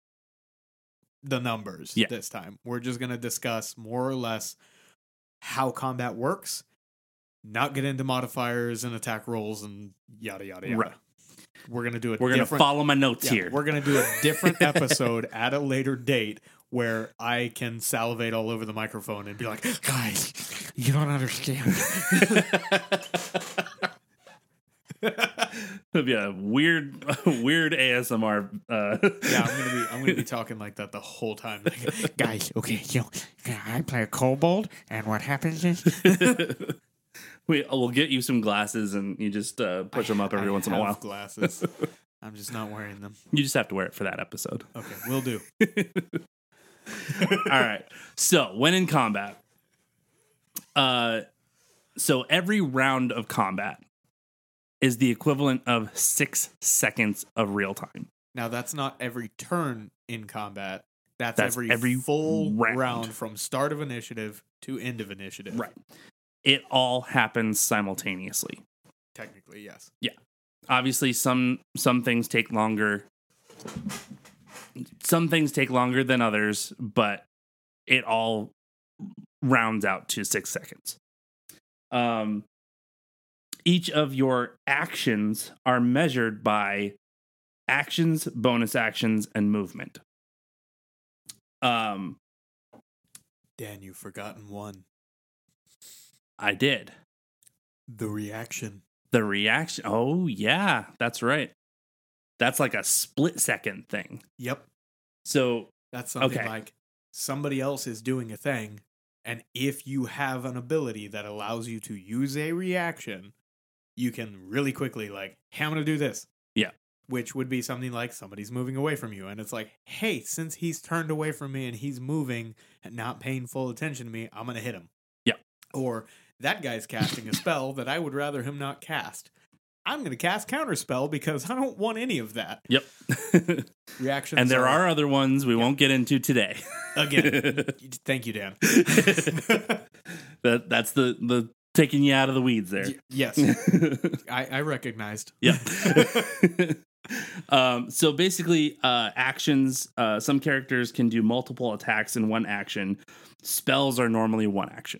the numbers yeah. this time. We're just going to discuss more or less how combat works, not get into modifiers and attack rolls and yada, yada, yada. Right. We're going to do it. We're going to follow my notes yeah, here. We're going to do a different episode at a later date, where I can salivate all over the microphone and be like, guys, you don't understand. It'll be a weird, weird A S M R. Uh. Yeah, I'm gonna be, I'm gonna be talking like that the whole time. Like, guys, okay, you know, I play a kobold, and what happens is we we'll get you some glasses, and you just uh, push I, them up every I once in a while. Glasses. I'm just not wearing them. You just have to wear it for that episode. Okay, will do. All right. So when in combat, uh, so every round of combat is the equivalent of six seconds of real time. Now, that's not every turn in combat. That's, that's every, every full round. round from start of initiative to end of initiative. Right. It all happens simultaneously. Technically, yes. Yeah. Obviously, some some things take longer. Some things take longer than others, but it all rounds out to six seconds. Um, each of your actions are measured by actions, bonus actions, and movement. Um, Dan, you've forgotten one. I did. The reaction. The reaction. Oh, yeah, that's right. That's like a split second thing. Yep. So that's something okay. like somebody else is doing a thing, and if you have an ability that allows you to use a reaction, you can really quickly, like, hey, I'm going to do this. Yeah. Which would be something like somebody's moving away from you, and it's like, hey, since he's turned away from me and he's moving and not paying full attention to me, I'm going to hit him. Yeah. Or that guy's casting a spell that I would rather him not cast. I'm going to cast Counterspell because I don't want any of that. Yep. Reactions. And there are, are other ones we yep. won't get into today. Again, thank you, Dan. that That's the, the taking you out of the weeds there. Y- yes. I, I recognized. Yep. um, so basically, uh, actions, uh, some characters can do multiple attacks in one action. Spells are normally one action.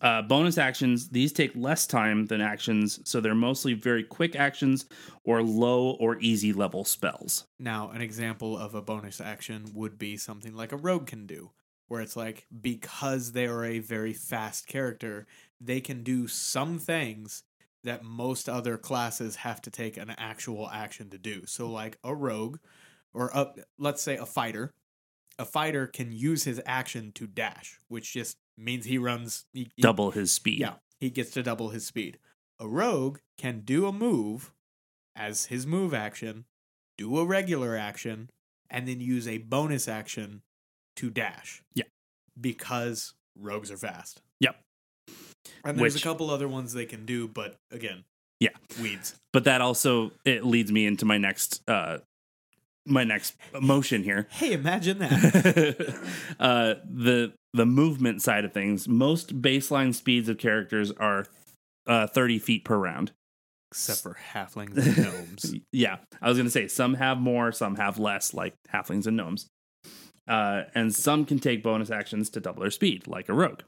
Uh, bonus actions, these take less time than actions, so they're mostly very quick actions or low or easy level spells. Now, an example of a bonus action would be something like a rogue can do, where it's like, because they are a very fast character, they can do some things that most other classes have to take an actual action to do. So like a rogue or a, let's say a fighter, a fighter can use his action to dash, which just means he runs. He, double he, his speed. Yeah, he gets to double his speed. A rogue can do a move as his move action, do a regular action, and then use a bonus action to dash. Yeah. Because rogues are fast. Yep. And there's Which, a couple other ones they can do, but again, yeah, weeds. But that also, it leads me into my next, uh, my next motion here. Hey, imagine that. uh, the the movement side of things. Most baseline speeds of characters are uh, thirty feet per round, except for halflings and gnomes. Yeah, I was gonna say some have more, some have less, like halflings and gnomes, uh, and some can take bonus actions to double their speed, like a rogue.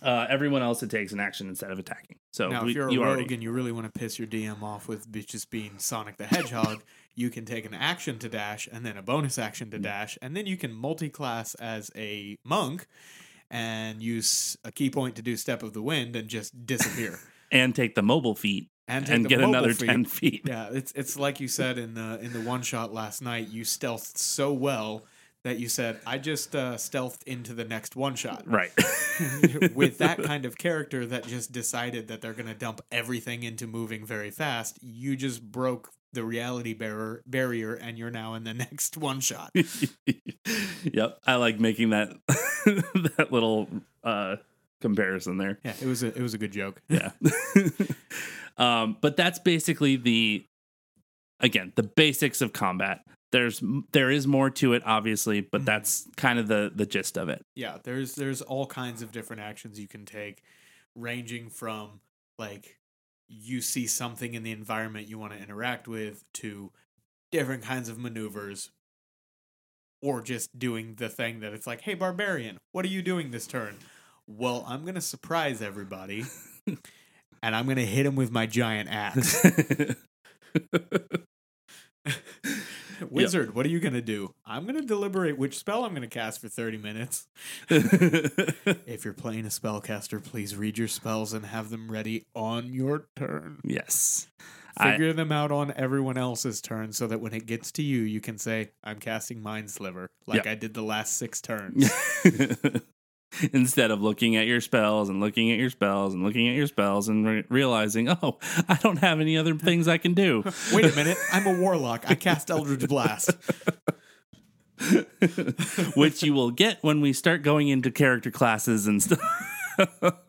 Uh, everyone else, it takes an action instead of attacking. So now, we, if you're a you rogue already... and you really want to piss your D M off with just being Sonic the Hedgehog, you can take an action to dash and then a bonus action to dash, and then you can multi-class as a monk and use a key point to do Step of the Wind and just disappear. And take the mobile feat and, and get another feet. ten feet. Yeah, it's it's like you said in the in the one shot last night. You stealthed so well that you said, I just uh, stealthed into the next one shot. Right. With that kind of character that just decided that they're going to dump everything into moving very fast, you just broke the reality barrier, barrier and you're now in the next one shot. Yep. I like making that that little uh, comparison there. Yeah, it was a, it was a good joke. Yeah. um, but that's basically the, again, the basics of combat. There's there is more to it, obviously, but that's kind of the, the gist of it. Yeah, there's there's all kinds of different actions you can take, ranging from, like, you see something in the environment you want to interact with to different kinds of maneuvers, or just doing the thing that it's like, hey, barbarian, what are you doing this turn? Well, I'm going to surprise everybody, and I'm going to hit him with my giant axe. Wizard, yep. What are you going to do? I'm going to deliberate which spell I'm going to cast for thirty minutes. If you're playing a spellcaster, please read your spells and have them ready on your turn. Yes. Figure I, them out on everyone else's turn so that when it gets to you, you can say, I'm casting Mind Sliver, like yep. I did the last six turns. Instead of looking at your spells and looking at your spells and looking at your spells and re- realizing, oh, I don't have any other things I can do. Wait a minute. I'm a warlock. I cast Eldritch Blast. Which you will get when we start going into character classes and stuff.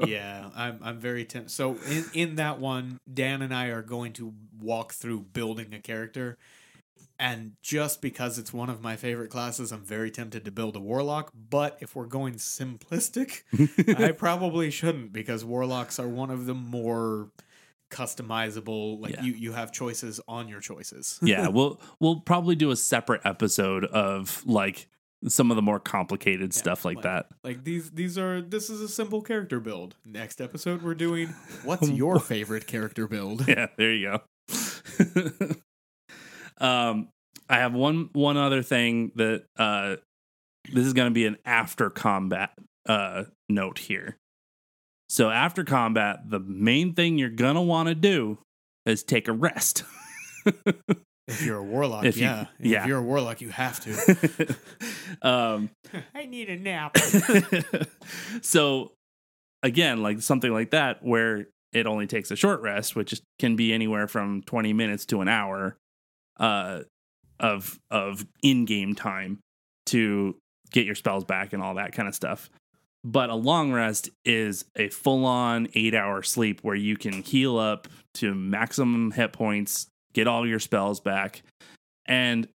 Yeah, I'm I'm very tempted. So in, in that one, Dan and I are going to walk through building a character. And just because it's one of my favorite classes, I'm very tempted to build a warlock. But if we're going simplistic, I probably shouldn't, because warlocks are one of the more customizable. Like yeah. you, you have choices on your choices. Yeah, we'll we'll probably do a separate episode of like some of the more complicated yeah, stuff like, like that. Like these these are this is a simple character build. Next episode, we're doing what's your favorite character build? Yeah, there you go. Um, I have one, one other thing that, uh, this is going to be an after combat, uh, note here. So after combat, the main thing you're going to want to do is take a rest. If you're a warlock. If yeah. You, yeah. If you're a warlock, you have to, um, I need a nap. So again, like something like that, where it only takes a short rest, which can be anywhere from twenty minutes to an hour. Uh, of of in-game time to get your spells back and all that kind of stuff. But a long rest is a full-on eight-hour sleep where you can heal up to maximum hit points, get all your spells back. And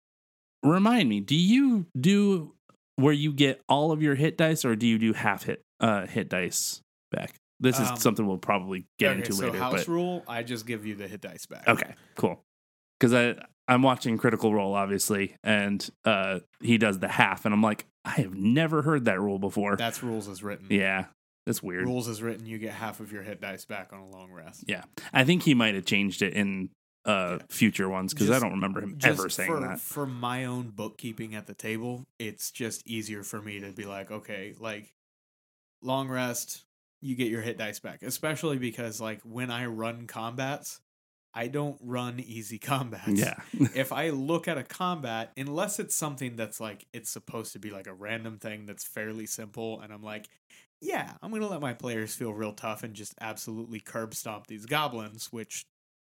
remind me, do you do where you get all of your hit dice, or do you do half hit uh, hit dice back? This is um, something we'll probably get okay, into so later. So house but, rule, I just give you the hit dice back. Okay, cool. Because I... I'm watching Critical Role, obviously, and uh, he does the half, and I'm like, I have never heard that rule before. That's rules as written. Yeah, that's weird. Rules as written, you get half of your hit dice back on a long rest. Yeah, I think he might have changed it in uh, yeah. future ones, because I don't remember him ever saying for, that. For my own bookkeeping at the table, it's just easier for me to be like, okay, like, long rest... you get your hit dice back, especially because like when I run combats, I don't run easy combats. Yeah. If I look at a combat, unless it's something that's like, it's supposed to be like a random thing that's fairly simple. And I'm like, yeah, I'm going to let my players feel real tough and just absolutely curb stomp these goblins, which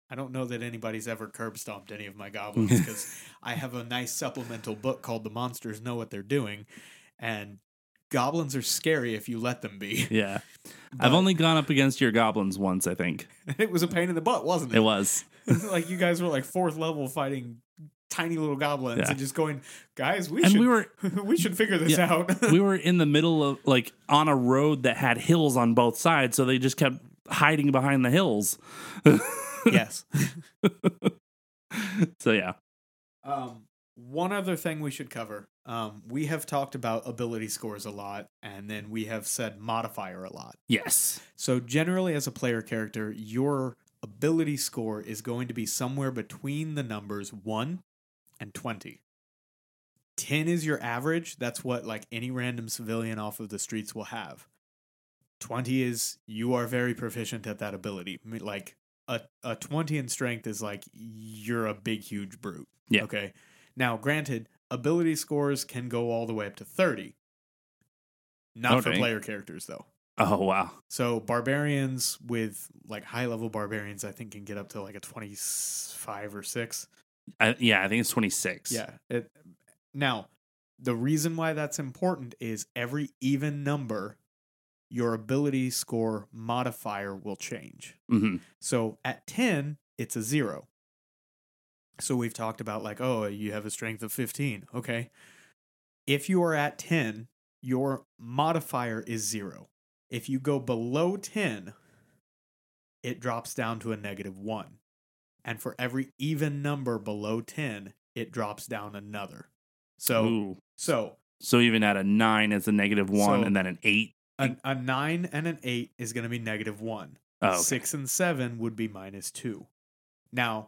I don't know that anybody's ever curb stomped any of my goblins because I have a nice supplemental book called The Monsters Know What They're Doing. And goblins are scary if you let them be. Yeah. But I've only gone up against your goblins once, I think. It was a pain in the butt, wasn't it? It was. It was like you guys were like fourth level fighting tiny little goblins yeah. and just going, guys, we and should we, were, we should figure this yeah, out. We were in the middle of like on a road that had hills on both sides, so they just kept hiding behind the hills. Yes. So yeah. Um one other thing we should cover. Um, we have talked about ability scores a lot, and then we have said modifier a lot. Yes. So generally, as a player character, your ability score is going to be somewhere between the numbers one and twenty. ten is your average. That's what like any random civilian off of the streets will have. twenty is you are very proficient at that ability. I mean, like a, a twenty in strength is like you're a big, huge brute. Yeah. Okay. Now, granted, ability scores can go all the way up to thirty. Not okay. for player characters, though. Oh, wow. So barbarians with, like, high-level barbarians, I think, can get up to, like, a twenty-five or six. Uh, yeah, I think it's twenty-six. Yeah. It, now, the reason why that's important is every even number, your ability score modifier will change. Mm-hmm. So at ten, it's a zero. So we've talked about like, oh, you have a strength of fifteen. Okay. If you are at ten, your modifier is zero. If you go below ten, it drops down to a negative one. And for every even number below ten, it drops down another. So, Ooh. so, so even at a nine, it's a negative one, so and then an eight, an, a nine and an eight is going to be negative one. Oh, okay. Six and seven would be minus two. Now,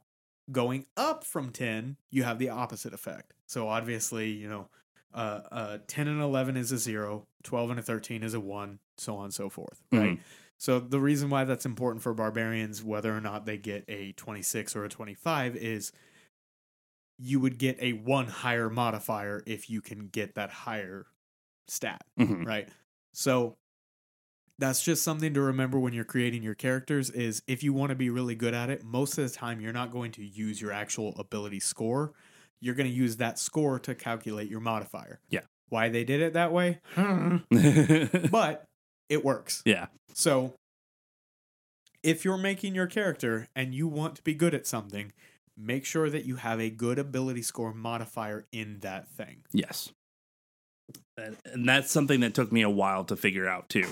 going up from ten, you have the opposite effect. So obviously, you know, uh, uh, ten and eleven is a zero, twelve and a thirteen is a one, so on and so forth, right? Mm-hmm. So the reason why that's important for barbarians, whether or not they get a twenty-six or a twenty-five, is you would get a one higher modifier if you can get that higher stat, mm-hmm. right? So that's just something to remember when you're creating your characters is if you want to be really good at it, most of the time you're not going to use your actual ability score. You're going to use that score to calculate your modifier. Yeah. Why they did it that way? But it works. Yeah. So if you're making your character and you want to be good at something, make sure that you have a good ability score modifier in that thing. Yes. And that's something that took me a while to figure out too.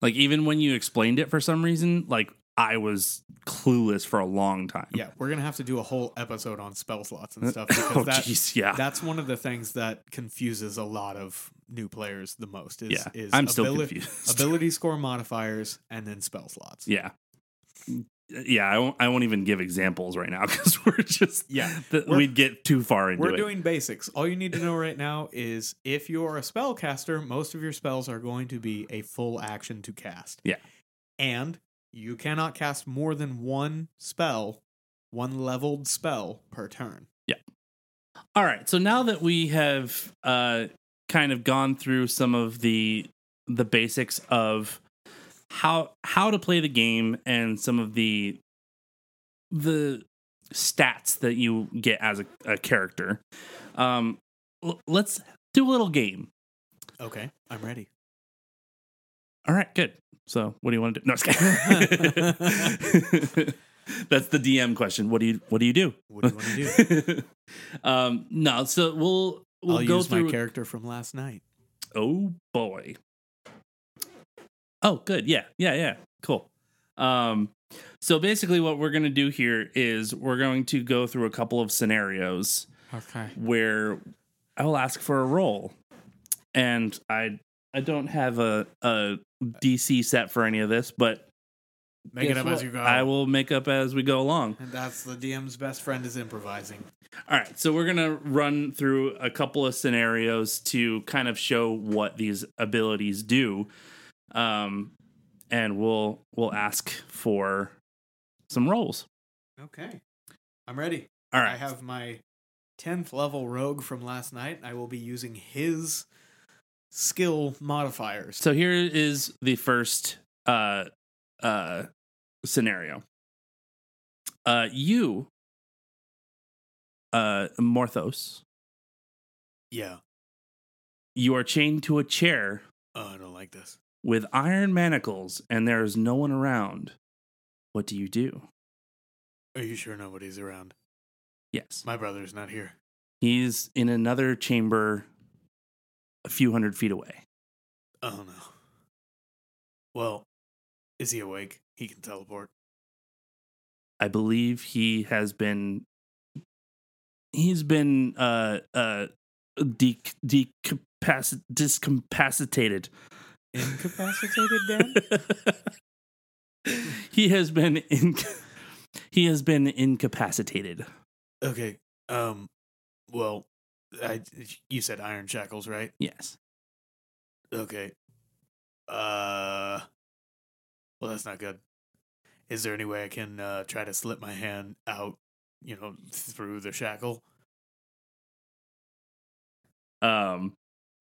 Like, even when you explained it for some reason, like, I was clueless for a long time. Yeah, we're going to have to do a whole episode on spell slots and stuff. Because oh, that, geez, yeah. That's one of the things that confuses a lot of new players the most. Is, yeah, is I'm abili- still confused. Ability score modifiers and then spell slots. Yeah. Yeah, I won't, I won't even give examples right now because we're just... Yeah. The, we're, we'd get too far into we're it. We're doing basics. All you need to know right now is if you're a spellcaster, most of your spells are going to be a full action to cast. Yeah. And you cannot cast more than one spell, one leveled spell per turn. Yeah. All right. So now that we have uh, kind of gone through some of the the basics of... how how to play the game and some of the the stats that you get as a, a character. Um, l- let's do a little game. Okay, I'm ready. All right, good. So, what do you want to do? No, it's that's the D M question. What do you what do you do? What do you want to do? um, no, so we'll we'll I'll go use through my character from last night. Oh boy. Oh, good. Yeah. Yeah. Yeah. Cool. Um, so basically what we're going to do here is we're going to go through a couple of scenarios okay. where I will ask for a roll. And I I don't have a, a D C set for any of this, but make it up what? as you go. I will make up as we go along. And that's the D M's best friend is improvising. All right. So we're going to run through a couple of scenarios to kind of show what these abilities do. Um, and we'll we'll ask for some rolls. Okay. I'm ready. All right. I have my tenth level rogue from last night. I will be using his skill modifiers. So here is the first uh, uh, scenario. Uh, you, uh, Morthos. Yeah. You are chained to a chair. Oh, I don't like this. With iron manacles, and there is no one around. What do you do? Are you sure nobody's around? Yes. My brother's not here. He's in another chamber a few hundred feet away. Oh, no. Well, is he awake? He can teleport. I believe he has been... He's been uh, uh, de- de- capaci- discapacitated. Incapacitated, Dan? He has been... In- He has been incapacitated. Okay. Um. Well, I, you said iron shackles, right? Yes. Okay. Uh. Well, that's not good. Is there any way I can uh, try to slip my hand out, you know, through the shackle? Um.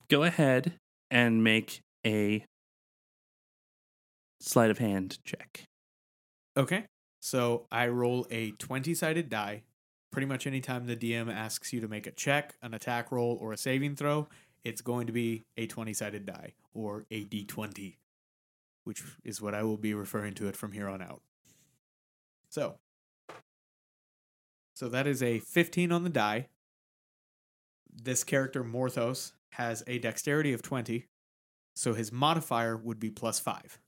Go ahead and make a sleight of hand check. Okay. So I roll a twenty-sided die. Pretty much any time the D M asks you to make a check, an attack roll, or a saving throw, it's going to be a twenty-sided die, or a D twenty, which is what I will be referring to it from here on out. So, so that is a fifteen on the die. This character, Morthos, has a dexterity of twenty, so his modifier would be plus five.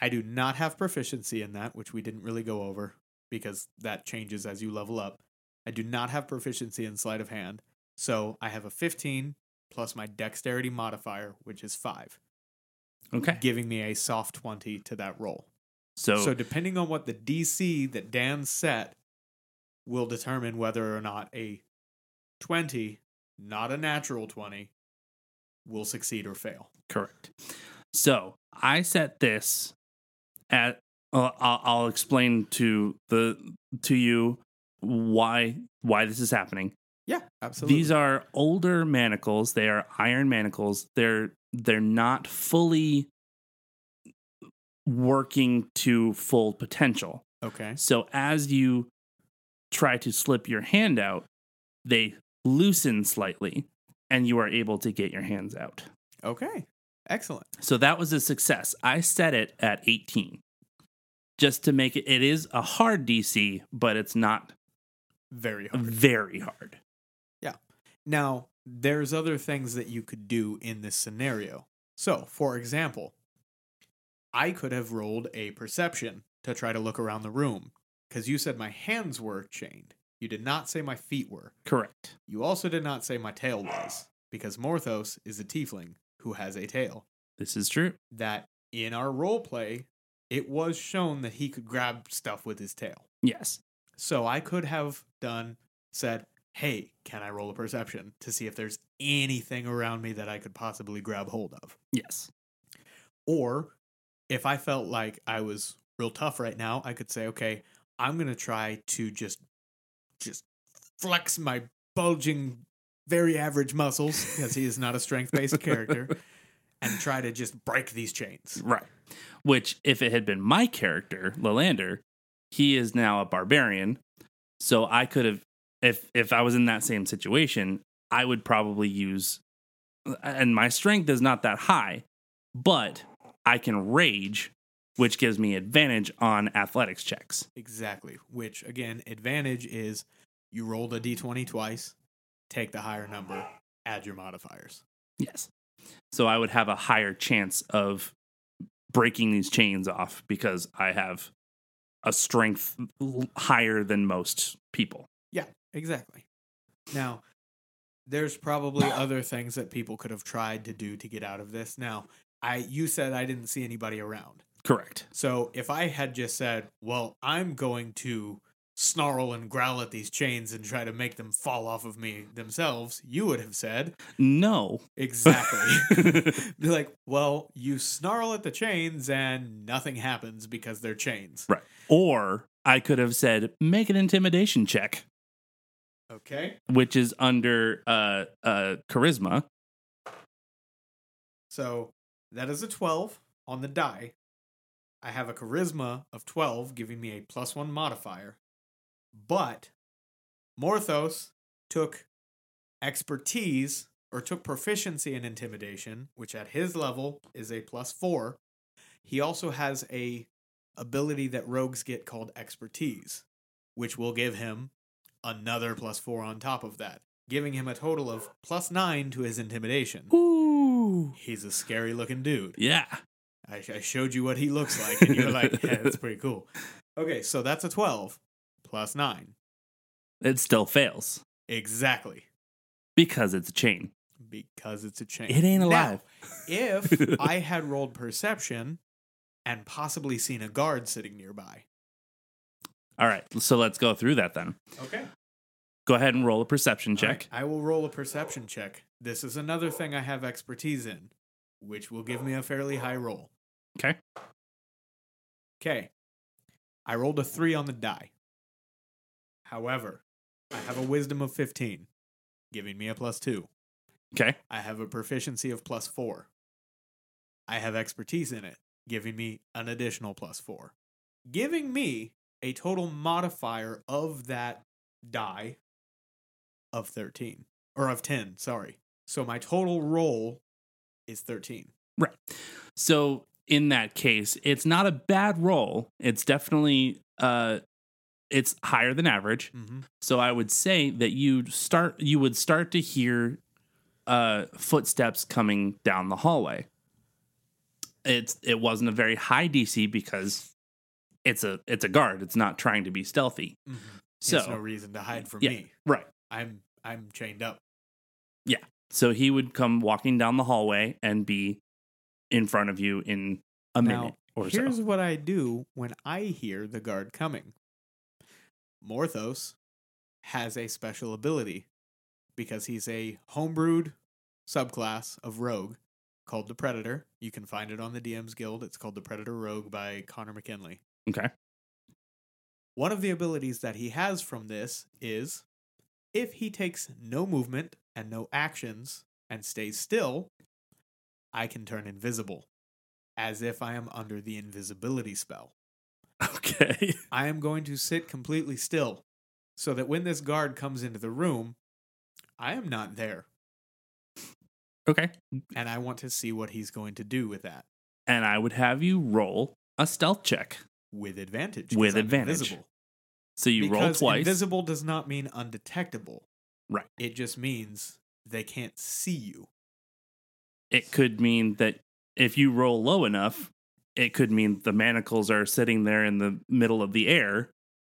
I do not have proficiency in that, which we didn't really go over because that changes as you level up. I do not have proficiency in sleight of hand, so I have a fifteen plus my dexterity modifier, which is five. Okay. Giving me a soft twenty to that roll. So, so depending on what the D C that Dan set will determine whether or not a twenty, not a natural twenty, will succeed or fail. Correct. So I set this... At, uh, I'll, I'll explain to the to you why why this is happening. Yeah, absolutely. These are older manacles. They are iron manacles. They're they're not fully working to full potential. Okay. So as you try to slip your hand out, they loosen slightly, and you are able to get your hands out. Okay. Excellent. So that was a success. I set it at eighteen. Just to make it, it is a hard D C, but it's not very hard. Very hard. Yeah. Now, there's other things that you could do in this scenario. So, for example, I could have rolled a perception to try to look around the room, because you said my hands were chained. You did not say my feet were. Correct. You also did not say my tail was, because Morthos is a tiefling who has a tail. This is true. That in our role play, it was shown that he could grab stuff with his tail. Yes. So I could have done, said, hey, can I roll a perception to see if there's anything around me that I could possibly grab hold of? Yes. Or if I felt like I was real tough right now, I could say, okay, I'm going to try to just, just flex my bulging very average muscles, because he is not a strength-based character, and try to just break these chains. Right. Which, if it had been my character, Lalander, he is now a barbarian, so I could have, if if I was in that same situation, I would probably use, and my strength is not that high, but I can rage, which gives me advantage on athletics checks. Exactly. Which, again, advantage is you rolled a d twenty twice, take the higher number, add your modifiers. Yes. So I would have a higher chance of breaking these chains off because I have a strength higher than most people. Yeah, exactly. Now, there's probably other things that people could have tried to do to get out of this. Now, I you said I didn't see anybody around. Correct. So if I had just said, well, I'm going to snarl and growl at these chains and try to make them fall off of me themselves, you would have said, no. Exactly. They're like, well, you snarl at the chains and nothing happens because they're chains. Right. Or I could have said, make an intimidation check. Okay. Which is under uh, uh, charisma. So that is a twelve on the die. I have a charisma of twelve, giving me a plus one modifier. But Morthos took expertise, or took proficiency in intimidation, which at his level is a plus four. He also has a ability that rogues get called expertise, which will give him another plus four on top of that, giving him a total of plus nine to his intimidation. Ooh. He's a scary looking dude. Yeah. I, I showed you what he looks like, and you're like, yeah, that's pretty cool. Okay, so that's a twelve plus nine. It still fails. Exactly. Because it's a chain. Because it's a chain. It ain't alive. Now, if I had rolled perception and possibly seen a guard sitting nearby. All right, so let's go through that then. Okay. Go ahead and roll a perception check. Right, I will roll a perception check. This is another thing I have expertise in, which will give me a fairly high roll. Okay. Okay. I rolled a three on the die. However, I have a wisdom of fifteen, giving me a plus two. Okay. I have a proficiency of plus four. I have expertise in it, giving me an additional plus four. Giving me a total modifier of that die of thirteen. Or of ten, sorry. So my total roll is thirteen. Right. So in that case, it's not a bad roll. It's definitely uh it's higher than average. Mm-hmm. So I would say that you start you would start to hear uh footsteps coming down the hallway. It's it wasn't a very high D C because it's a it's a guard. It's not trying to be stealthy. Mm-hmm. So there's no reason to hide from yeah, me. Right. I'm I'm chained up. Yeah. So he would come walking down the hallway and be in front of you in a now, minute or so. Here's what I do when I hear the guard coming. Morthos has a special ability because he's a homebrewed subclass of rogue called the Predator. You can find it on the D M's Guild. It's called the Predator Rogue by Connor McKinley. Okay. One of the abilities that he has from this is if he takes no movement and no actions, and stays still, I can turn invisible, as if I am under the invisibility spell. Okay. I am going to sit completely still, so that when this guard comes into the room, I am not there. Okay. And I want to see what he's going to do with that. And I would have you roll a stealth check. With advantage. With advantage. Invisible. So you because roll twice. Invisible does not mean undetectable. Right. It just means they can't see you. It could mean that if you roll low enough, it could mean the manacles are sitting there in the middle of the air.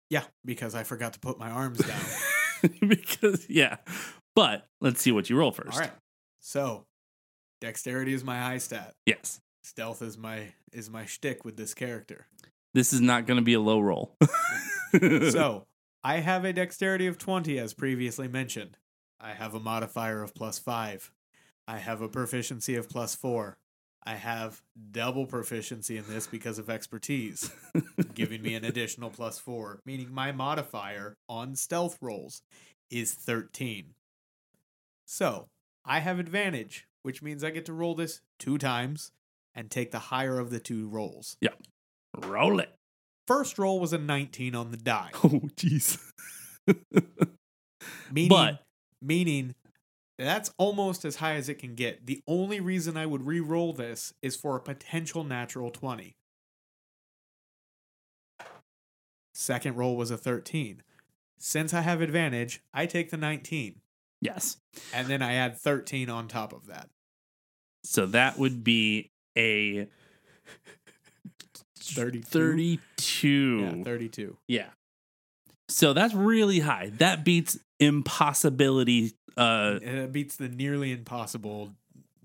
Yeah, because I forgot to put my arms down. because, yeah. But let's see what you roll first. All right. So, dexterity is my high stat. Yes. Stealth is my is my shtick with this character. This is not going to be a low roll. So, I have a dexterity of twenty, as previously mentioned. I have a modifier of plus five. I have a proficiency of plus four. I have double proficiency in this because of expertise, giving me an additional plus four, meaning my modifier on stealth rolls is thirteen. So, I have advantage, which means I get to roll this two times and take the higher of the two rolls. Yep. Roll it. First roll was a nineteen on the die. Oh, jeez. meaning, but. meaning, that's almost as high as it can get. The only reason I would re-roll this is for a potential natural twenty. Second roll was a thirteen. Since I have advantage, I take the nineteen. Yes. And then I add thirteen on top of that. So that would be a... thirty-two. thirty-two. Yeah, thirty-two. Yeah. So that's really high. That beats impossibility. Uh, it beats the nearly impossible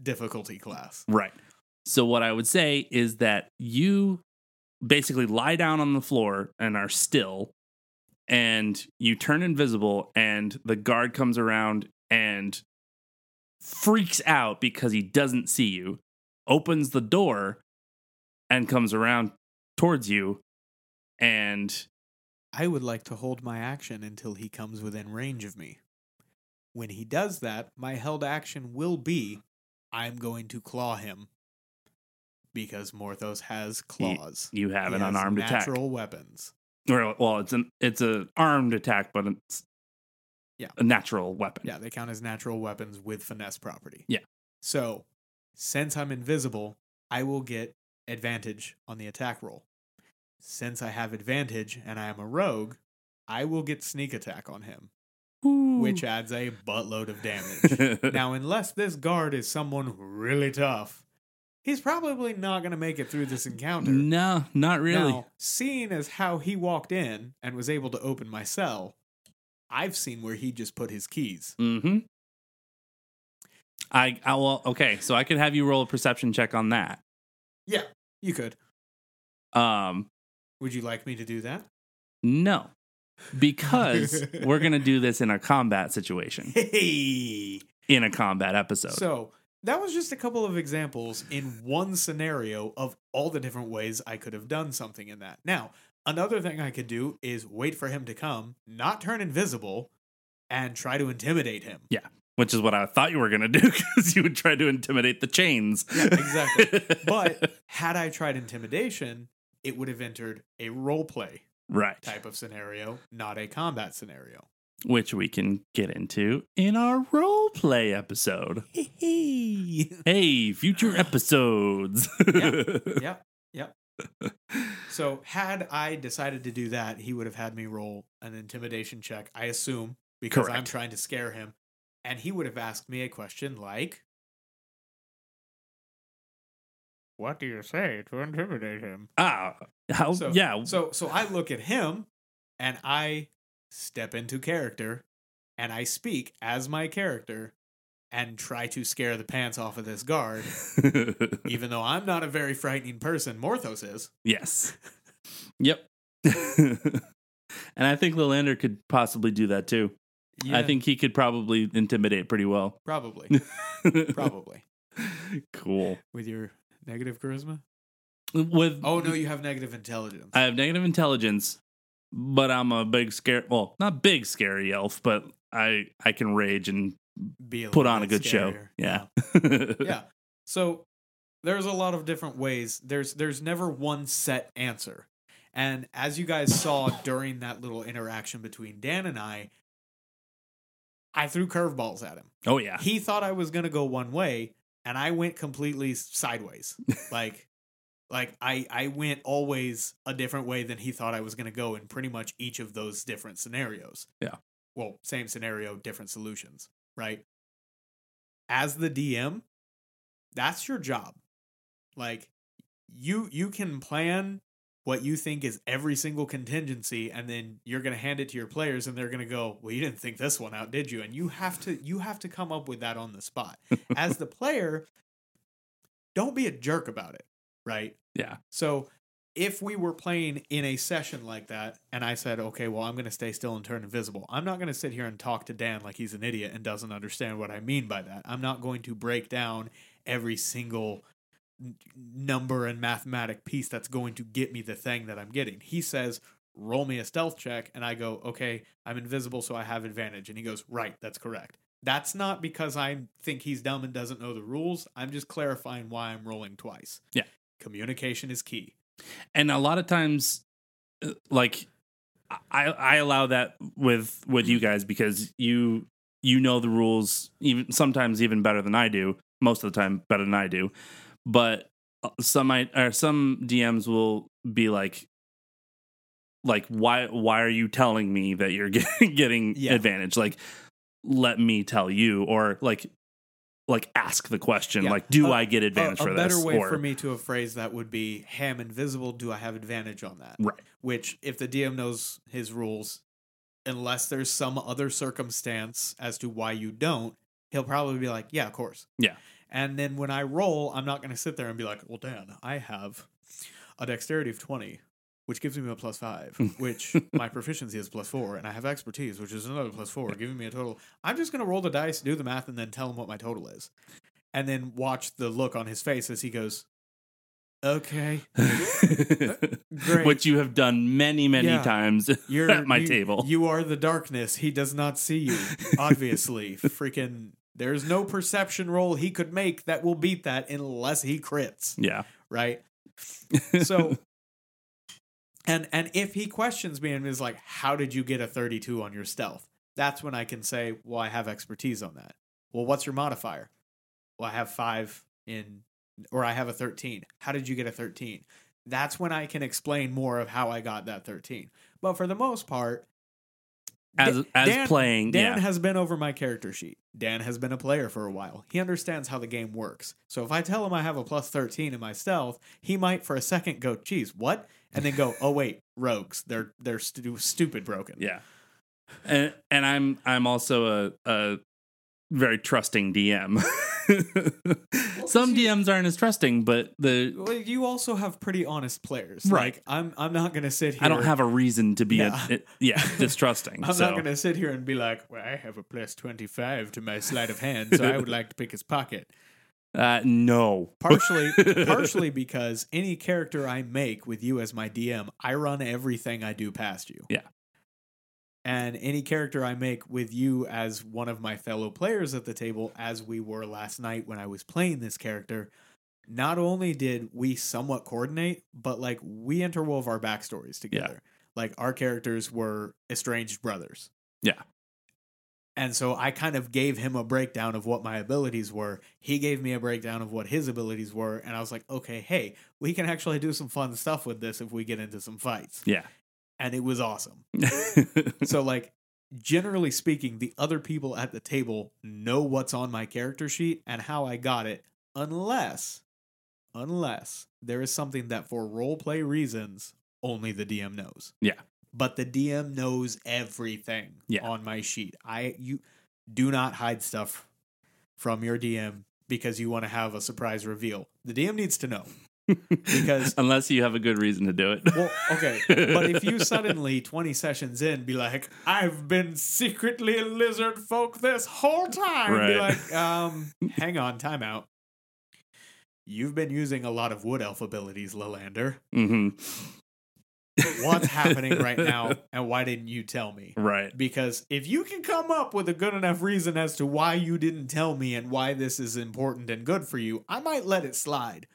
difficulty class. Right. So what I would say is that you basically lie down on the floor and are still and you turn invisible, and the guard comes around and freaks out because he doesn't see you, opens the door, and comes around towards you, and... I would like to hold my action until he comes within range of me. When he does that, my held action will be, I'm going to claw him. Because Morthos has claws. You have an unarmed attack. Natural weapons. Or, well, it's an it's an armed attack, but it's yeah. a natural weapon. Yeah, they count as natural weapons with finesse property. Yeah. So, since I'm invisible, I will get advantage on the attack roll. Since I have advantage and I am a rogue, I will get sneak attack on him. Ooh. Which adds a buttload of damage. Now, unless this guard is someone really tough, he's probably not going to make it through this encounter. No, not really. Now, seeing as how he walked in and was able to open my cell, I've seen where he just put his keys. Mm-hmm. I, I will, okay, so I could have you roll a perception check on that. Yeah, you could. Um, Would you like me to do that? No. Because we're going to do this in a combat situation. Hey! In a combat episode. So, that was just a couple of examples in one scenario of all the different ways I could have done something in that. Now, another thing I could do is wait for him to come, not turn invisible, and try to intimidate him. Yeah, which is what I thought you were going to do, because you would try to intimidate the chains. Yeah, exactly. But had I tried intimidation, it would have entered a role play. Right. Type of scenario, not a combat scenario. Which we can get into in our role play episode. Hey, hey. hey future episodes. Yep, yep, yep. So had I decided to do that, he would have had me roll an intimidation check, I assume, because Correct. I'm trying to scare him. And he would have asked me a question like, what do you say to intimidate him? Ah, how? So, yeah. So, so I look at him, and I step into character, and I speak as my character, and try to scare the pants off of this guard, even though I'm not a very frightening person. Morthos is. Yes. Yep. And I think Lilander could possibly do that, too. Yeah. I think he could probably intimidate pretty well. Probably. Probably. Cool. With your... negative charisma? With Oh, no, you have negative intelligence. I have negative intelligence, but I'm a big, scary... Well, not big, scary elf, but I I can rage and Be put on a good scarier. show. Yeah. Yeah. Yeah. So there's a lot of different ways. There's There's never one set answer. And as you guys saw during that little interaction between Dan and I, I threw curveballs at him. Oh, yeah. He thought I was going to go one way. And I went completely sideways. Like, like I, I went always a different way than he thought I was going to go in pretty much each of those different scenarios. Yeah. Well, same scenario, different solutions, right? As the D M, that's your job. Like, you you can plan what you think is every single contingency, and then you're going to hand it to your players, and they're going to go, well, you didn't think this one out, did you? And you have to, you have to come up with that on the spot. As the player, don't be a jerk about it. Right. Yeah. So if we were playing in a session like that, and I said, okay, well, I'm going to stay still and turn invisible. I'm not going to sit here and talk to Dan like he's an idiot and doesn't understand what I mean by that. I'm not going to break down every single number and mathematic piece that's going to get me the thing that I'm getting. He says, roll me a stealth check, and I go, okay, I'm invisible, so I have advantage. And he goes, right, that's correct. That's not because I think he's dumb and doesn't know the rules. I'm just clarifying why I'm rolling twice. Yeah. Communication is key. And a lot of times, like, I I allow that with with you guys, because you you know the rules, even sometimes even better than I do, most of the time better than I do. But some or some D Ms will be like, like why why are you telling me that you're getting, getting yeah. advantage? Like, let me tell you, or like like ask the question. Yeah. Like, do a, I get advantage a, a for this? A better way or, for me to have phrased that would be, hey, I'm invisible. Do I have advantage on that? Right. Which, if the D M knows his rules, unless there's some other circumstance as to why you don't, he'll probably be like, yeah, of course. Yeah. And then when I roll, I'm not going to sit there and be like, well, Dan, I have a dexterity of twenty which gives me a plus five, which my proficiency is plus four, and I have expertise, which is another plus four, giving me a total. I'm just going to roll the dice, do the math, and then tell him what my total is. And then watch the look on his face as he goes, okay. Great. Which you have done many, many yeah. times You're, at my you, table. You are the darkness. He does not see you, obviously. Freaking, there's no perception roll he could make that will beat that unless he crits. Yeah. Right? So... And and if he questions me and is like, how did you get a thirty-two on your stealth? That's when I can say, well, I have expertise on that. Well, what's your modifier? Well, I have five in, or I have a thirteen. How did you get a thirteen? That's when I can explain more of how I got that thirteen. But for the most part, as Dan, as playing, Dan yeah. has been over my character sheet. Dan has been a player for a while. He understands how the game works. So if I tell him I have a plus thirteen in my stealth, he might for a second go, geez, what? And then go, oh wait, rogues, they're they're stu- stupid broken. Yeah, and and I'm I'm also a, a very trusting D M. Well, some you, D Ms aren't as trusting, but the well, you also have pretty honest players. Right, like, I'm I'm not gonna sit here. I don't have a reason to be no. a, a, yeah distrusting. I'm so. not gonna sit here and be like, well, I have a plus twenty-five to my sleight of hand, so I would like to pick his pocket. Uh, no. Partially, partially because any character I make with you as my D M, I run everything I do past you. Yeah. And any character I make with you as one of my fellow players at the table, as we were last night when I was playing this character, not only did we somewhat coordinate, but like we interwove our backstories together. Yeah. Like our characters were estranged brothers. Yeah. And so I kind of gave him a breakdown of what my abilities were. He gave me a breakdown of what his abilities were. And I was like, okay, hey, we can actually do some fun stuff with this if we get into some fights. Yeah. And it was awesome. So like, generally speaking, the other people at the table know what's on my character sheet and how I got it. Unless, unless there is something that for role play reasons, only the D M knows. Yeah. But the D M knows everything yeah. on my sheet. I you do not hide stuff from your D M because you want to have a surprise reveal. The D M needs to know. Because unless you have a good reason to do it. Well, okay. But if you suddenly twenty sessions in be like, I've been secretly a lizard folk this whole time. Right. Be like, um, hang on, time out. You've been using a lot of wood elf abilities, Lilander. Mm-hmm. What's happening right now, and why didn't you tell me? Right. Because if you can come up with a good enough reason as to why you didn't tell me and why this is important and good for you, I might let it slide.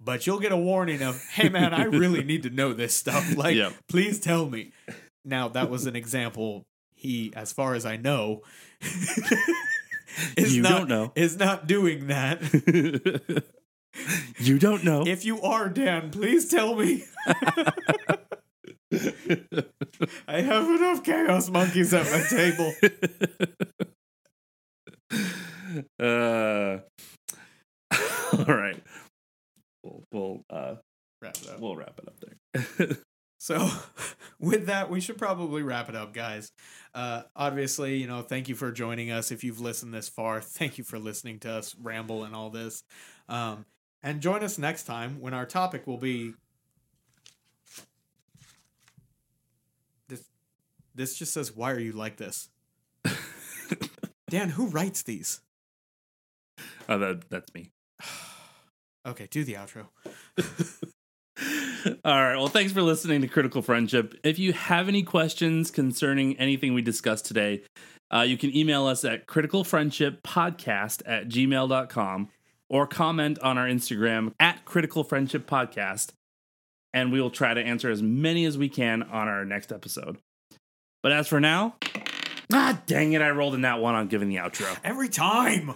But you'll get a warning of, hey, man, I really need to know this stuff. Like, yep. please tell me. Now, that was an example. He, as far as I know, is, you not, don't know. is not doing that. You don't know. If you are, Dan, please tell me. I have enough chaos monkeys at my table. Uh, all right, we'll we'll uh, wrap it up. We'll wrap it up there. So, with that, we should probably wrap it up, guys. Uh, obviously, you know, thank you for joining us. If you've listened this far, thank you for listening to us ramble and all this. Um, and join us next time when our topic will be. This just says, why are you like this? Dan, who writes these? Oh, that, that's me. Okay, do the outro. All right, well, thanks for listening to Critical Friendship. If you have any questions concerning anything we discussed today, uh, you can email us at criticalfriendshippodcast at gmail dot com or comment on our Instagram at criticalfriendshippodcast, and we will try to answer as many as we can on our next episode. But as for now, ah, dang it, I rolled a nat one on giving the outro. Every time!